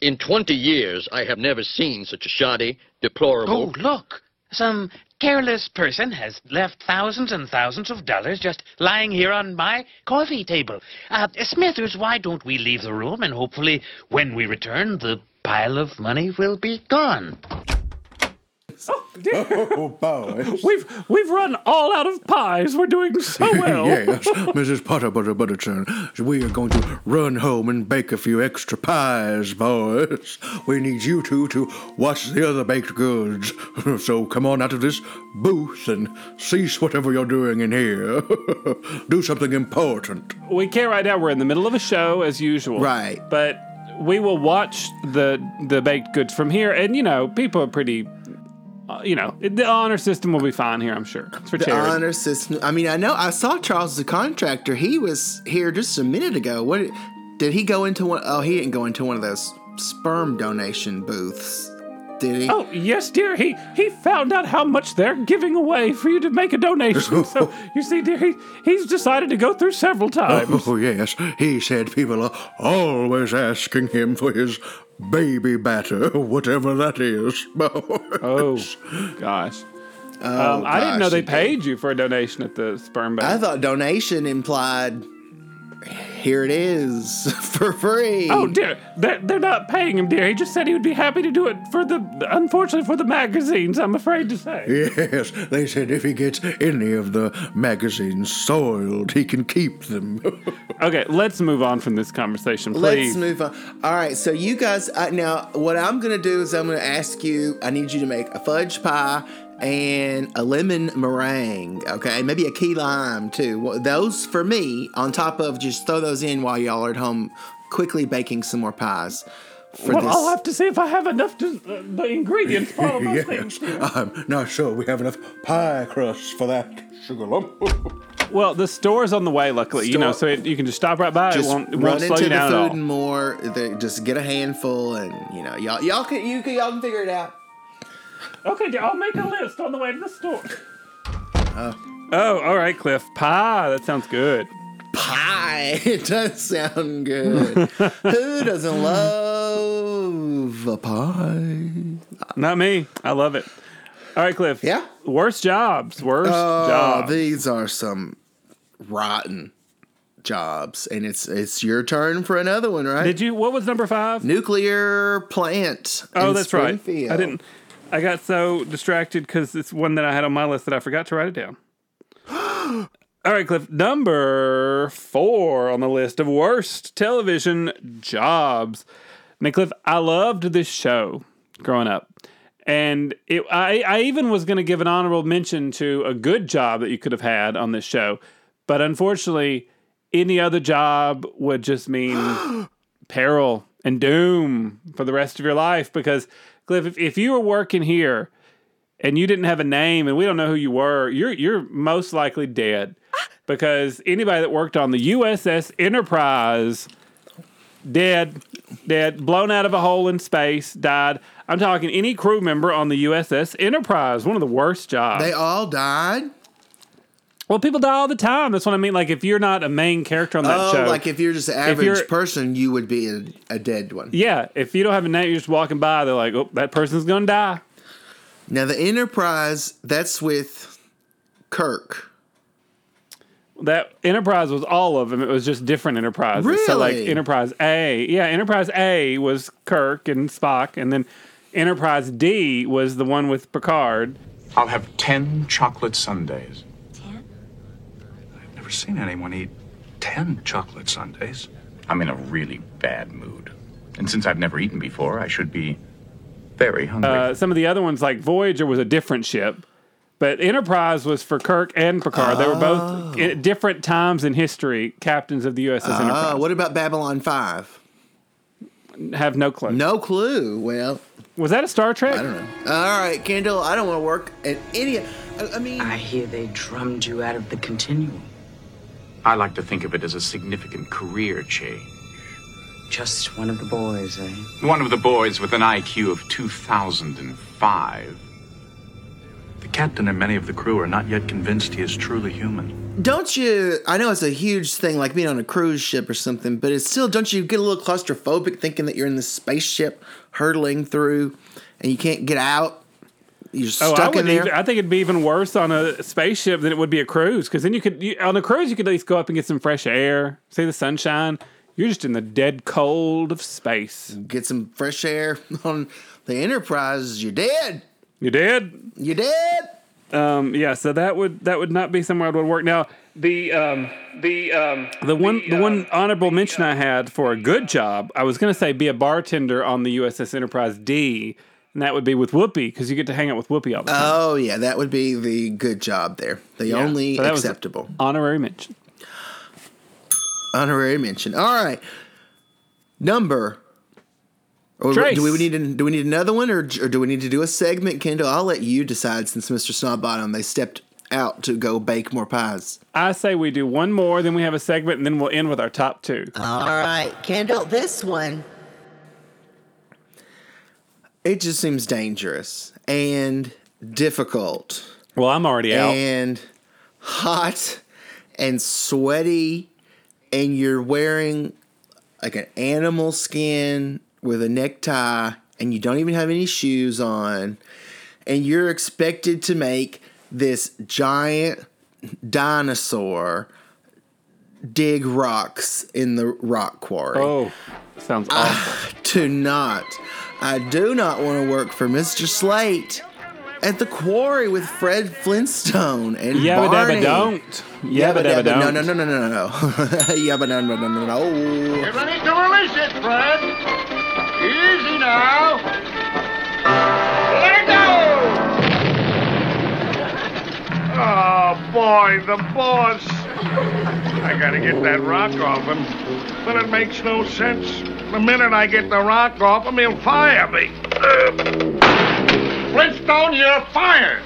in twenty years, I have never seen such a shoddy, deplorable. Oh, look. Some careless person has left thousands and thousands of dollars just lying here on my coffee table. Uh, Smithers, why don't we leave the room, and hopefully when we return, the pile of money will be gone. pies. Oh, dear. Oh, oh boy. We've we've run all out of pies. We're doing so well. Yes, Missus Potter Butter Butterchurn, we are going to run home and bake a few extra pies, boys. We need you two to watch the other baked goods. So come on out of this booth and cease whatever you're doing in here. Do something important. We can't right now. We're in the middle of a show as usual. Right. But we will watch the the baked goods from here. And, you know, people are pretty... Uh, you know, the honor system will be fine here, I'm sure. It's for the charity. The honor system. I mean, I know I saw Charles the contractor. He was here just a minute ago. What did he go into one? Oh, he didn't go into one of those sperm donation booths, did he? Oh, yes, dear. He he found out how much they're giving away for you to make a donation. So, you see, dear, he, he's decided to go through several times. Oh, yes. He said people are always asking him for his baby batter, whatever that is. Oh, gosh. Oh, um, gosh. I didn't know they paid you for a donation at the sperm bank. I thought donation implied, here it is, for free. Oh, dear. They're, they're not paying him, dear. He just said he would be happy to do it for the, unfortunately, for the magazines, I'm afraid to say. Yes, they said if he gets any of the magazines soiled, he can keep them. Okay, let's move on from this conversation, please. Let's move on. All right, so you guys, uh, now, what I'm going to do is I'm going to ask you, I need you to make a fudge pie and a lemon meringue, okay? Maybe a key lime, too. Those, for me, on top of just throw those in while y'all are at home quickly baking some more pies. For well, this. I'll have to see if I have enough to, uh, the ingredients for all of those yes, things. Yes, I'm not sure we have enough pie crusts for that sugar lump. Well, the store's on the way, luckily, Store. you know, so it, you can just stop right by. Just it won't, it won't slow you down at all. Run into the food and more. They, just get a handful, and, you know, y'all, y'all, can, you can, y'all can figure it out. Okay, I'll make a list on the way to the store. Uh, oh, all right, Cliff. Pie. That sounds good. Pie. It does sound good. Who doesn't love a pie? Not me. I love it. All right, Cliff. Yeah? Worst jobs. Worst uh, jobs. These are some rotten jobs, and it's it's your turn for another one, right? Did you? What was number five? Nuclear plant. Oh, in that's Springfield. Right. I didn't. I got so distracted because it's one that I had on my list that I forgot to write it down. All right, Cliff. Number four on the list of worst television jobs. Now, Cliff, I loved this show growing up. And it, I, I even was going to give an honorable mention to a good job that you could have had on this show. But unfortunately, any other job would just mean peril and doom for the rest of your life because... Cliff, if, if you were working here and you didn't have a name and we don't know who you were, you're you're most likely dead because anybody that worked on the U S S Enterprise, dead, dead, blown out of a hole in space, died. I'm talking any crew member on the U S S Enterprise, one of the worst jobs. They all died? Well, people die all the time. That's what I mean. Like, if you're not a main character on that oh, show. Oh, like if you're just an average person, you would be a, a dead one. Yeah. If you don't have a name, you're just walking by. They're like, oh, that person's going to die. Now, the Enterprise, that's with Kirk. That Enterprise was all of them. It was just different Enterprises. Really? So, like, Enterprise A. Yeah, Enterprise A was Kirk and Spock. And then Enterprise D was the one with Picard. I'll have ten chocolate sundaes. Seen anyone eat ten chocolate sundaes. I'm in a really bad mood. And since I've never eaten before, I should be very hungry. Uh, some of the other ones, like Voyager, was a different ship. But Enterprise was for Kirk and Picard. Oh. They were both, at different times in history, captains of the U S S oh, Enterprise. What about Babylon five? Have no clue. No clue. Well... Was that a Star Trek? I don't know. All right, Kendall, I don't want to work at any... I, I mean... I hear they drummed you out of the Continuum. I like to think of it as a significant career change. Just one of the boys, eh? One of the boys with an I Q of two thousand five. The captain and many of the crew are not yet convinced he is truly human. Don't you... I know it's a huge thing, like being on a cruise ship or something, but it's still... Don't you get a little claustrophobic thinking that you're in this spaceship hurtling through and you can't get out? You're stuck oh, I in there. Even, I think it'd be even worse on a spaceship than it would be a cruise, because then you could you, on a cruise you could at least go up and get some fresh air, see the sunshine. You're just in the dead cold of space. Get some fresh air on the Enterprise. You're dead. You did? You did? Um, yeah, so that would that would not be somewhere I would work. Now, the um, the um, the one the, uh, the one honorable the, mention uh, I had for a good job, I was going to say be a bartender on the U S S Enterprise D, and that would be with Whoopi, because you get to hang out with Whoopi all the time. Oh, yeah, that would be the good job there. The yeah, only so acceptable. Honorary mention. Honorary mention. All right. Number. Or Trace. Do we need to, do we need another one, or, or do we need to do a segment, Kendall? I'll let you decide, since Mister Snobbottom, they stepped out to go bake more pies. I say we do one more, then we have a segment, and then we'll end with our top two. All right, Kendall, this one. It just seems dangerous and difficult. Well, I'm already out. And hot and sweaty, and you're wearing like an animal skin with a necktie, and you don't even have any shoes on, and you're expected to make this giant dinosaur dig rocks in the rock quarry. Oh, sounds awful. I do not. I do not want to work for Mister Slate at the quarry with Fred Flintstone and Yabba Barney. Dabba don't. Yabba, Yabba dabba, dabba don't. No, no, no, no, no, no. Yabba dabba no, no, no. Everybody to release it, Fred. Easy now. Let go! Oh, boy, the boss. I gotta get that rock off him. But it makes no sense. The minute I get the rock off him, he'll fire me. Uh, Flintstone, you're fired.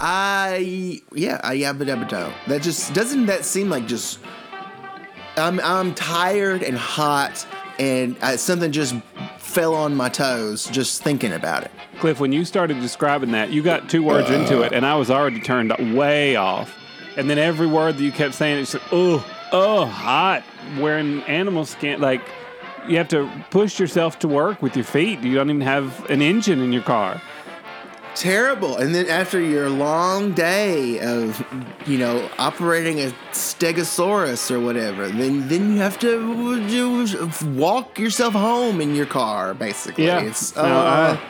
I, yeah, I yabba-dabba-do. That just, doesn't that seem like just, I'm, I'm tired and hot. And I, something just fell on my toes just thinking about it. Cliff, when you started describing that, you got two words uh, into it, and I was already turned way off. And then every word that you kept saying, it's like, oh, oh, hot, wearing animal skin. Like, you have to push yourself to work with your feet. You don't even have an engine in your car. Terrible. And then after your long day of, you know, operating a stegosaurus or whatever, then then you have to do, walk yourself home in your car, basically. Yeah. It's, uh, no, I,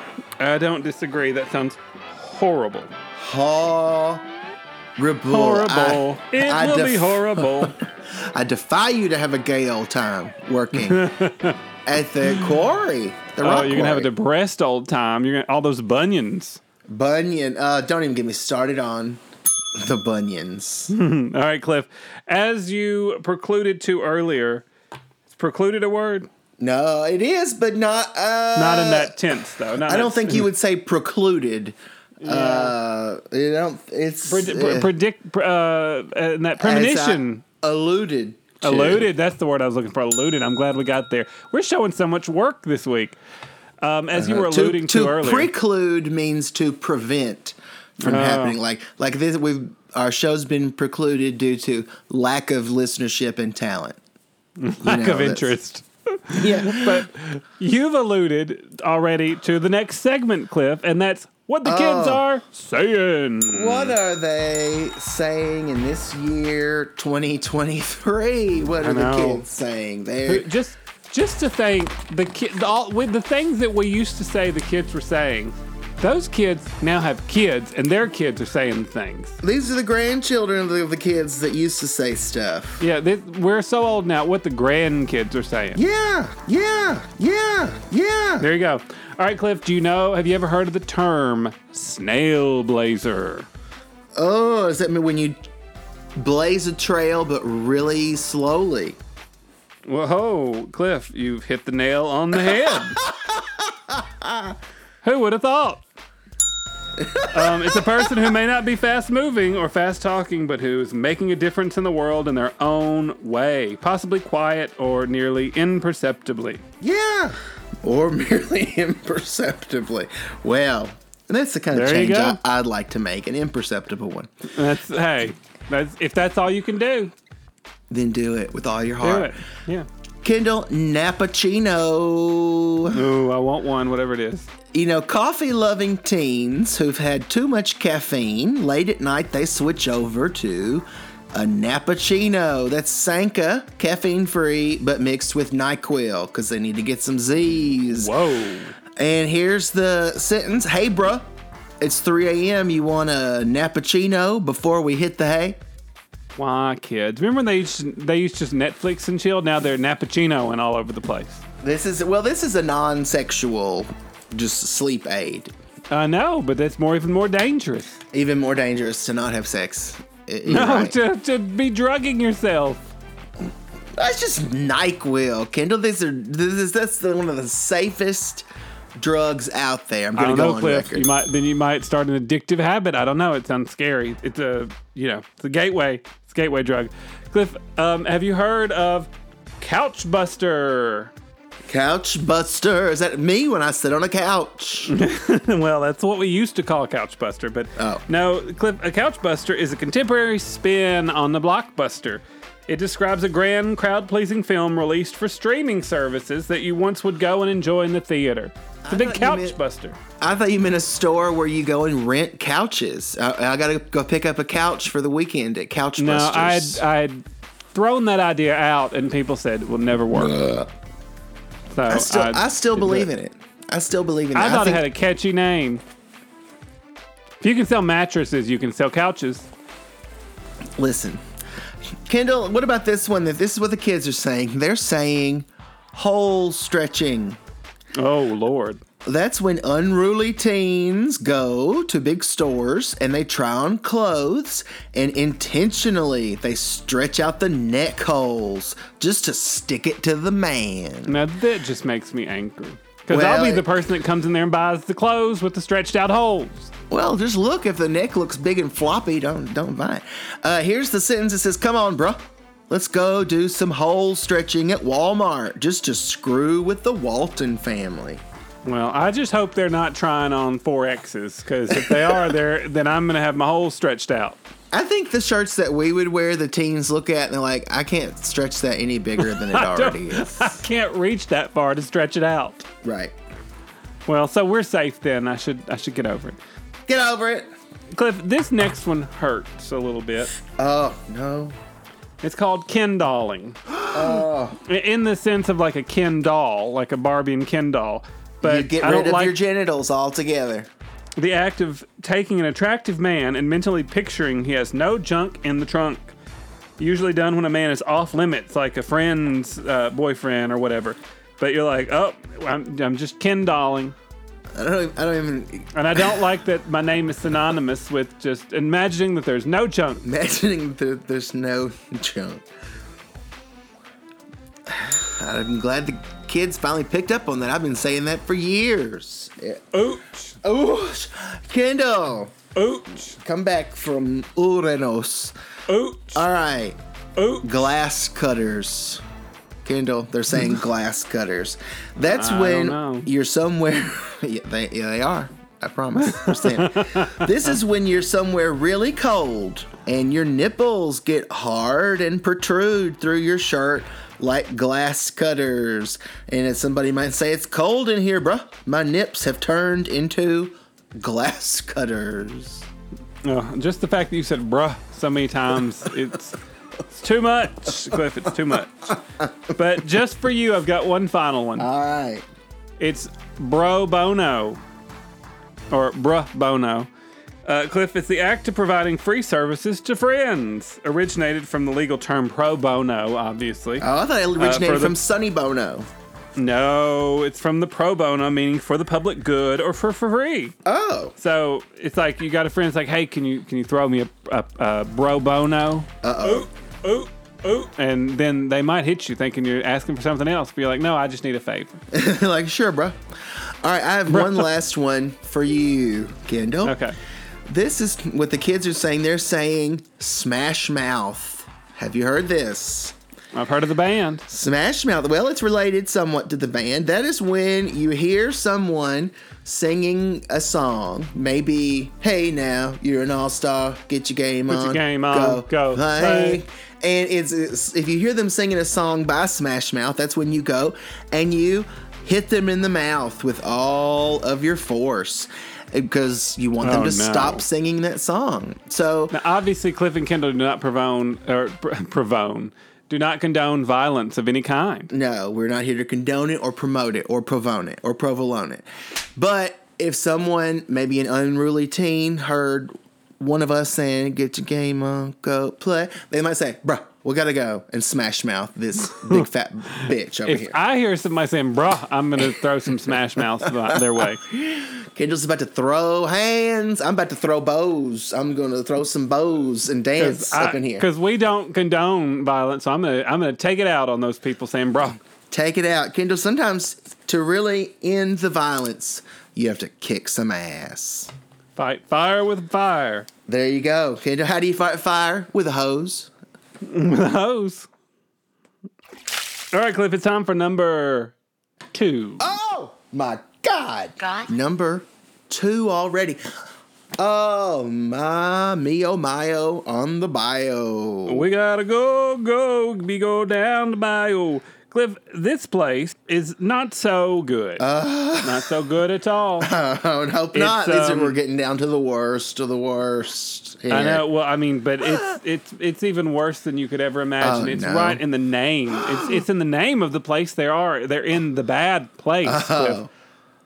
I don't disagree. That sounds horrible. Horrible. Horrible. I, it I will def- be horrible. I defy you to have a gay old time working at the quarry. The rock oh, you're quarry. Gonna have a depressed old time. You're gonna all those bunions. Bunion. Uh, don't even get me started on the bunions. All right, Cliff. As you precluded to earlier, is precluded a word? No, it is, but not... Uh, not in that tense, though. Not I don't think you would say precluded. Yeah. Uh, you don't, it's... Pred- uh, predict... Uh, in that premonition. Alluded. To. Alluded. That's the word I was looking for. Alluded. I'm glad we got there. We're showing so much work this week. Um, as you were alluding uh, to, to, to earlier, preclude means to prevent from uh, happening. Like like this, we've our show's been precluded due to lack of listenership and talent, lack you know, of interest. Yeah, but you've alluded already to the next segment, Cliff, and that's what the oh, kids are saying. What are they saying in this year, twenty twenty-three? What are the kids saying? They just. Just to think, the kid, all with the things that we used to say the kids were saying, those kids now have kids, and their kids are saying things. These are the grandchildren of the kids that used to say stuff. Yeah, they, we're so old now. What the grandkids are saying? Yeah, yeah, yeah, yeah. There you go. All right, Cliff. Do you know? Have you ever heard of the term snail blazer? Oh, does that mean when you blaze a trail but really slowly? Whoa, Cliff, you've hit the nail on the head. Who would have thought? Um, it's a person who may not be fast moving or fast talking, but who's making a difference in the world in their own way, possibly quiet or nearly imperceptibly. Yeah, or merely imperceptibly. Well, that's the kind of there change I, I'd like to make, an imperceptible one. That's Hey, that's, if that's all you can do. Then do it with all your heart. Do it. Yeah. Kendall, Nappuccino. Ooh, I want one, whatever it is. You know, coffee-loving teens who've had too much caffeine, late at night they switch over to a Nappuccino. That's Sanka, caffeine-free, but mixed with NyQuil, because they need to get some Z's. Whoa. And here's the sentence. Hey, bruh, it's three a.m. You want a nappuccino before we hit the hay? Why, kids? Remember when they used to, they used to just Netflix and chill? Now they're nappuccino and all over the place. This is, well, this is a non-sexual just sleep aid. I uh, know, but that's more, even more dangerous. Even more dangerous to not have sex. You're no, right. to, to be drugging yourself. That's just NyQuil, Kendall. These are this is that's the, one of the safest drugs out there. I'm gonna go know, on Cliff, record. You might then you might start an addictive habit. I don't know. It sounds scary. It's a you know it's a gateway. It's a gateway drug. Cliff, um, have you heard of Couch Buster? Couch Buster. Is that me when I sit on a couch? Well, that's what we used to call Couch Buster, but oh. no, Cliff. A Couch Buster is a contemporary spin on the blockbuster. It describes a grand, crowd-pleasing film released for streaming services that you once would go and enjoy in the theater. It's a I big couch meant, buster. I thought you meant a store where you go and rent couches. I, I got to go pick up a couch for the weekend at Couch no, Busters. No, I'd, I'd thrown that idea out, and people said it will never work. Uh, so I still, I, I still believe it. in it. I still believe in it. I thought I think, it had a catchy name. If you can sell mattresses, you can sell couches. Listen. Kendall, what about this one? That this is what the kids are saying. They're saying hole stretching. Oh, Lord. That's when unruly teens go to big stores and they try on clothes and intentionally they stretch out the neck holes just to stick it to the man. Now, that just makes me angry. Because well, I'll be the person that comes in there and buys the clothes with the stretched out holes. Well, just look. If the neck looks big and floppy, don't don't buy it. Uh, here's the sentence that says, come on, bruh. Let's go do some hole stretching at Walmart just to screw with the Walton family. Well, I just hope they're not trying on four X's because if they are, they're, then I'm going to have my hole stretched out. I think the shirts that we would wear, the teens look at and they're like, I can't stretch that any bigger than it already is. I can't reach that far to stretch it out. Right. Well, so we're safe then. I should I should get over it. Get over it. Cliff, this next one hurts a little bit. Oh, no. It's called Ken dolling. Oh. In the sense of like a Ken doll, like a Barbie and Ken doll. But you get I rid don't of like your genitals altogether. The act of taking an attractive man and mentally picturing he has no junk in the trunk. Usually done when a man is off limits, like a friend's uh, boyfriend or whatever. But you're like, oh, I'm, I'm just Ken dolling. I don't, I don't even... And I don't like that my name is synonymous with just imagining that there's no junk. Imagining that there's no junk. I'm glad the kids finally picked up on that. I've been saying that for years. Ouch. Ouch. Kendall. Ouch. Come back from Uranus. Ouch. All right. Ouch. Glass cutters. Kendall, they're saying glass cutters. That's I when you're somewhere. yeah, they, yeah, they are. I promise. This is when you're somewhere really cold and your nipples get hard and protrude through your shirt like glass cutters. And as somebody might say, it's cold in here, bruh. My nips have turned into glass cutters. Oh, just the fact that you said bruh so many times, it's... It's too much, Cliff. It's too much. But just for you, I've got one final one. All right. It's bro bono or bruh bono. Uh, Cliff, it's the act of providing free services to friends. Originated from the legal term pro bono, obviously. Oh, I thought it originated uh, from the... Sonny Bono. No, it's from the pro bono, meaning for the public good or for, for free. Oh. So it's like you got a friend that's like, hey, can you can you throw me a, a, a bro bono? Uh-oh. Ooh, ooh, ooh. And then they might hit you thinking you're asking for something else. But you're like, no, I just need a favor. Like, sure, bro. All right, I have one last one for you, Kendall. Okay. This is what the kids are saying. They're saying Smash Mouth. Have you heard this? I've heard of the band. Smash Mouth. Well, it's related somewhat to the band. That is when you hear someone singing a song. Maybe, hey now, you're an all-star. Get your game on. Get your game on. Go. Go. Play. Play. And it's, it's if you hear them singing a song by Smash Mouth, that's when you go and you hit them in the mouth with all of your force. Because you want them oh, to no. stop singing that song. So now, obviously, Cliff and Kendall do not provone or pr- provone. do not condone violence of any kind. No, we're not here to condone it or promote it or provone it or provolone it. But if someone, maybe an unruly teen, heard one of us saying, get your game on, go play, they might say, bruh, we gotta go and smash mouth this big fat bitch over if here. If I hear somebody saying, bruh, I'm gonna throw some smash mouths their way. Kendall's about to throw hands. I'm about to throw bows. I'm gonna throw some bows and dance I, up in here. Because we don't condone violence, so I'm gonna I'm gonna take it out on those people saying, bruh. Take it out. Kendall, sometimes to really end the violence, you have to kick some ass. Fight fire with fire. There you go. Kendall, how do you fight fire? With a hose. With a hose. All right, Cliff, it's time for number two. Oh, my God. God. Number two already. Oh, my, me, oh, my, oh, on the bio. We gotta go, go, be go down the bio. Cliff, this place is not so good. Uh, not so good at all. I would hope it's, not. Um, we're getting down to the worst of the worst. Yeah. I know. Well, I mean, but it's it's it's even worse than you could ever imagine. Oh, it's no. Right in the name. It's it's in the name of the place they are. They're in the bad place. Oh.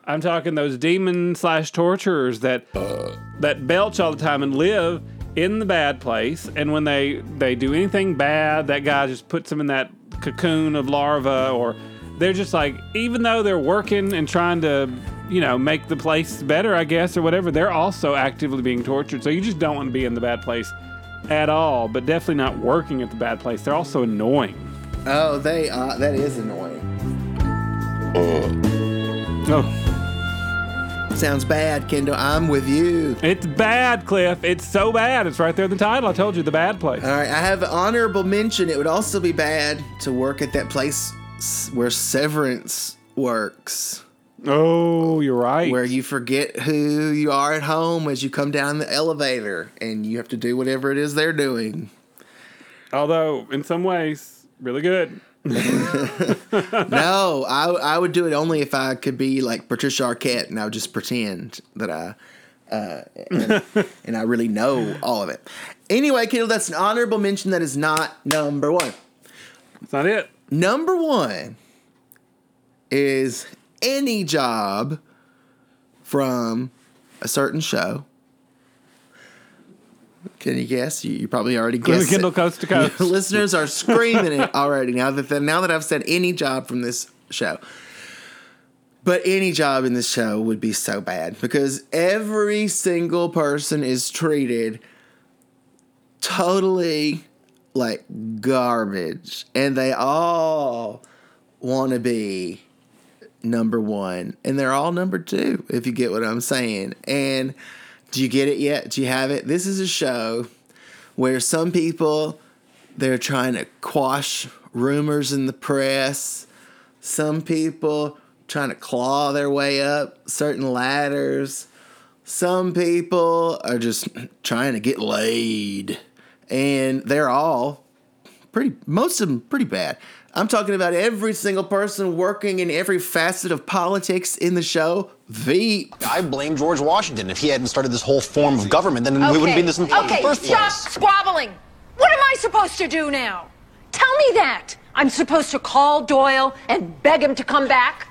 I'm talking those demon slash torturers that uh. that belch all the time and live in the bad place. And when they, they do anything bad, that guy just puts them in that cocoon of larva, or they're just like, even though they're working and trying to, you know, make the place better, I guess, or whatever, they're also actively being tortured. So you just don't want to be in the bad place at all, but definitely not working at the bad place. They're also annoying. Oh, they are. That is annoying. Oh. Sounds bad, Kendall. I'm with you. It's bad, Cliff. It's so bad. It's right there in the title. I told you, the bad place. All right. I have an honorable mention. It would also be bad to work at that place where Severance works. Oh, you're right. Where you forget who you are at home as you come down the elevator and you have to do whatever it is they're doing. Although, in some ways, really good. No, I I would do it only if I could be like Patricia Arquette and I would just pretend that I, uh, and, and I really know all of it. Anyway, Kendall, that's an honorable mention that is not number one. That's not it. Number one is any job from a certain show. Can you guess? You, you probably already guessed. Kendall, coast to coast. Listeners are screaming it already now that the, now that I've said any job from this show. But any job in this show would be so bad because every single person is treated totally like garbage, and they all want to be number one, and they're all number two, if you get what I'm saying. And do you get it yet? Do you have it? This is a show where some people, they're trying to quash rumors in the press, some people trying to claw their way up certain ladders, some people are just trying to get laid. And they're all pretty, most of them pretty bad. I'm talking about every single person working in every facet of politics in the show. The I blame George Washington. If he hadn't started this whole form of government, then okay. we wouldn't be in this in okay, the first place. Okay, stop squabbling. What am I supposed to do now? Tell me that. I'm supposed to call Doyle and beg him to come back?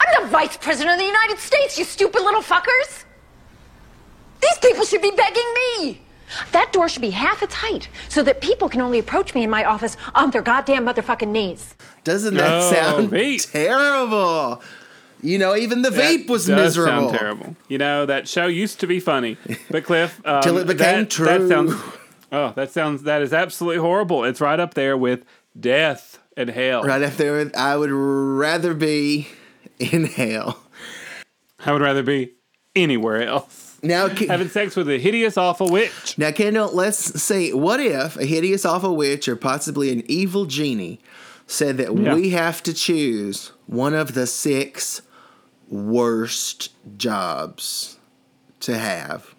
I'm the vice president of the United States, you stupid little fuckers. These people should be begging me. That door should be half its height so that people can only approach me in my office on their goddamn motherfucking knees. Doesn't that oh, sound Veep. terrible? You know, even the that Veep was does miserable. Sound terrible. You know, that show used to be funny, but Cliff, um, till it became that, true. That sounds, oh, that sounds that is absolutely horrible. It's right up there with death and hell. Right up there with I would rather be in hell. I would rather be anywhere else. Now, having sex with a hideous, awful witch. Now, Kendall, let's see. What if a hideous, awful witch or possibly an evil genie said that yeah. we have to choose one of the six worst jobs to have?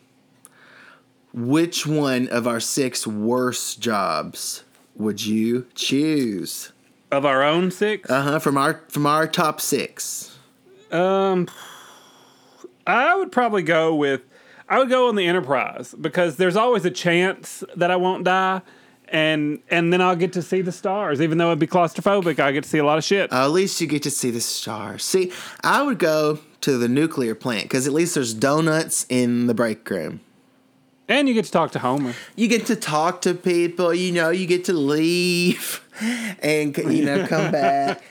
Which one of our six worst jobs would you choose? Of our own six? Uh-huh, from our, from our top six. Um, I would probably go with... I would go on the Enterprise because there's always a chance that I won't die. And and then I'll get to see the stars. Even though it'd be claustrophobic, I get to see a lot of shit. Uh, at least you get to see the stars. See, I would go to the nuclear plant because at least there's donuts in the break room. And you get to talk to Homer. You get to talk to people. You know, you get to leave and, you know, come back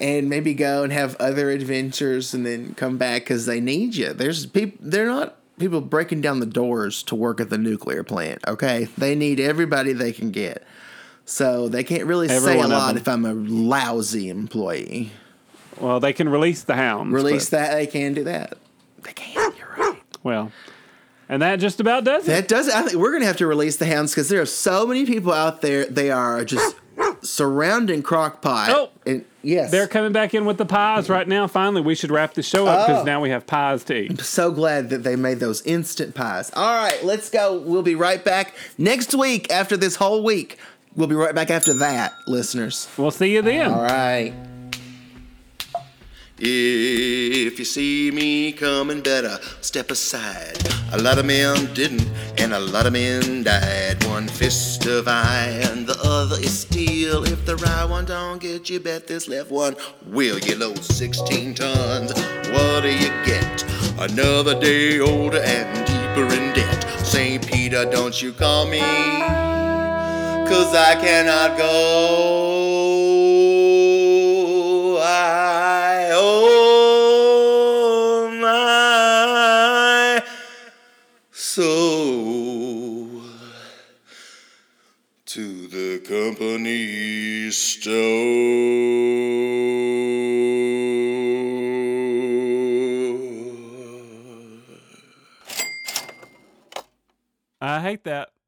and maybe go and have other adventures and then come back because they need you. There's people. They're not. People breaking down the doors to work at the nuclear plant, okay? They need everybody they can get. So they can't really Every say a lot if I'm a lousy employee. Well, they can release the hounds. Release that. They can do that. They can. You're right. Well, and that just about does it. That does it. I think we're going to have to release the hounds because there are so many people out there. They are just surrounding Crockpot. Oh. And, yes. They're coming back in with the pies right now. Finally, we should wrap the show up because oh. now we have pies to eat. I'm so glad that they made those instant pies. All right, let's go. We'll be right back next week after this whole week. We'll be right back after that, listeners. We'll see you then. All right. If you see me coming, better step aside. A lot of men didn't, and a lot of men died. One fist of iron, the other is steel. If the right one don't get you, bet this left one will. You load sixteen tons, what do you get? Another day older and deeper in debt. Saint Peter, don't you call me, 'cause I cannot go. I own my soul to the company store. I hate that.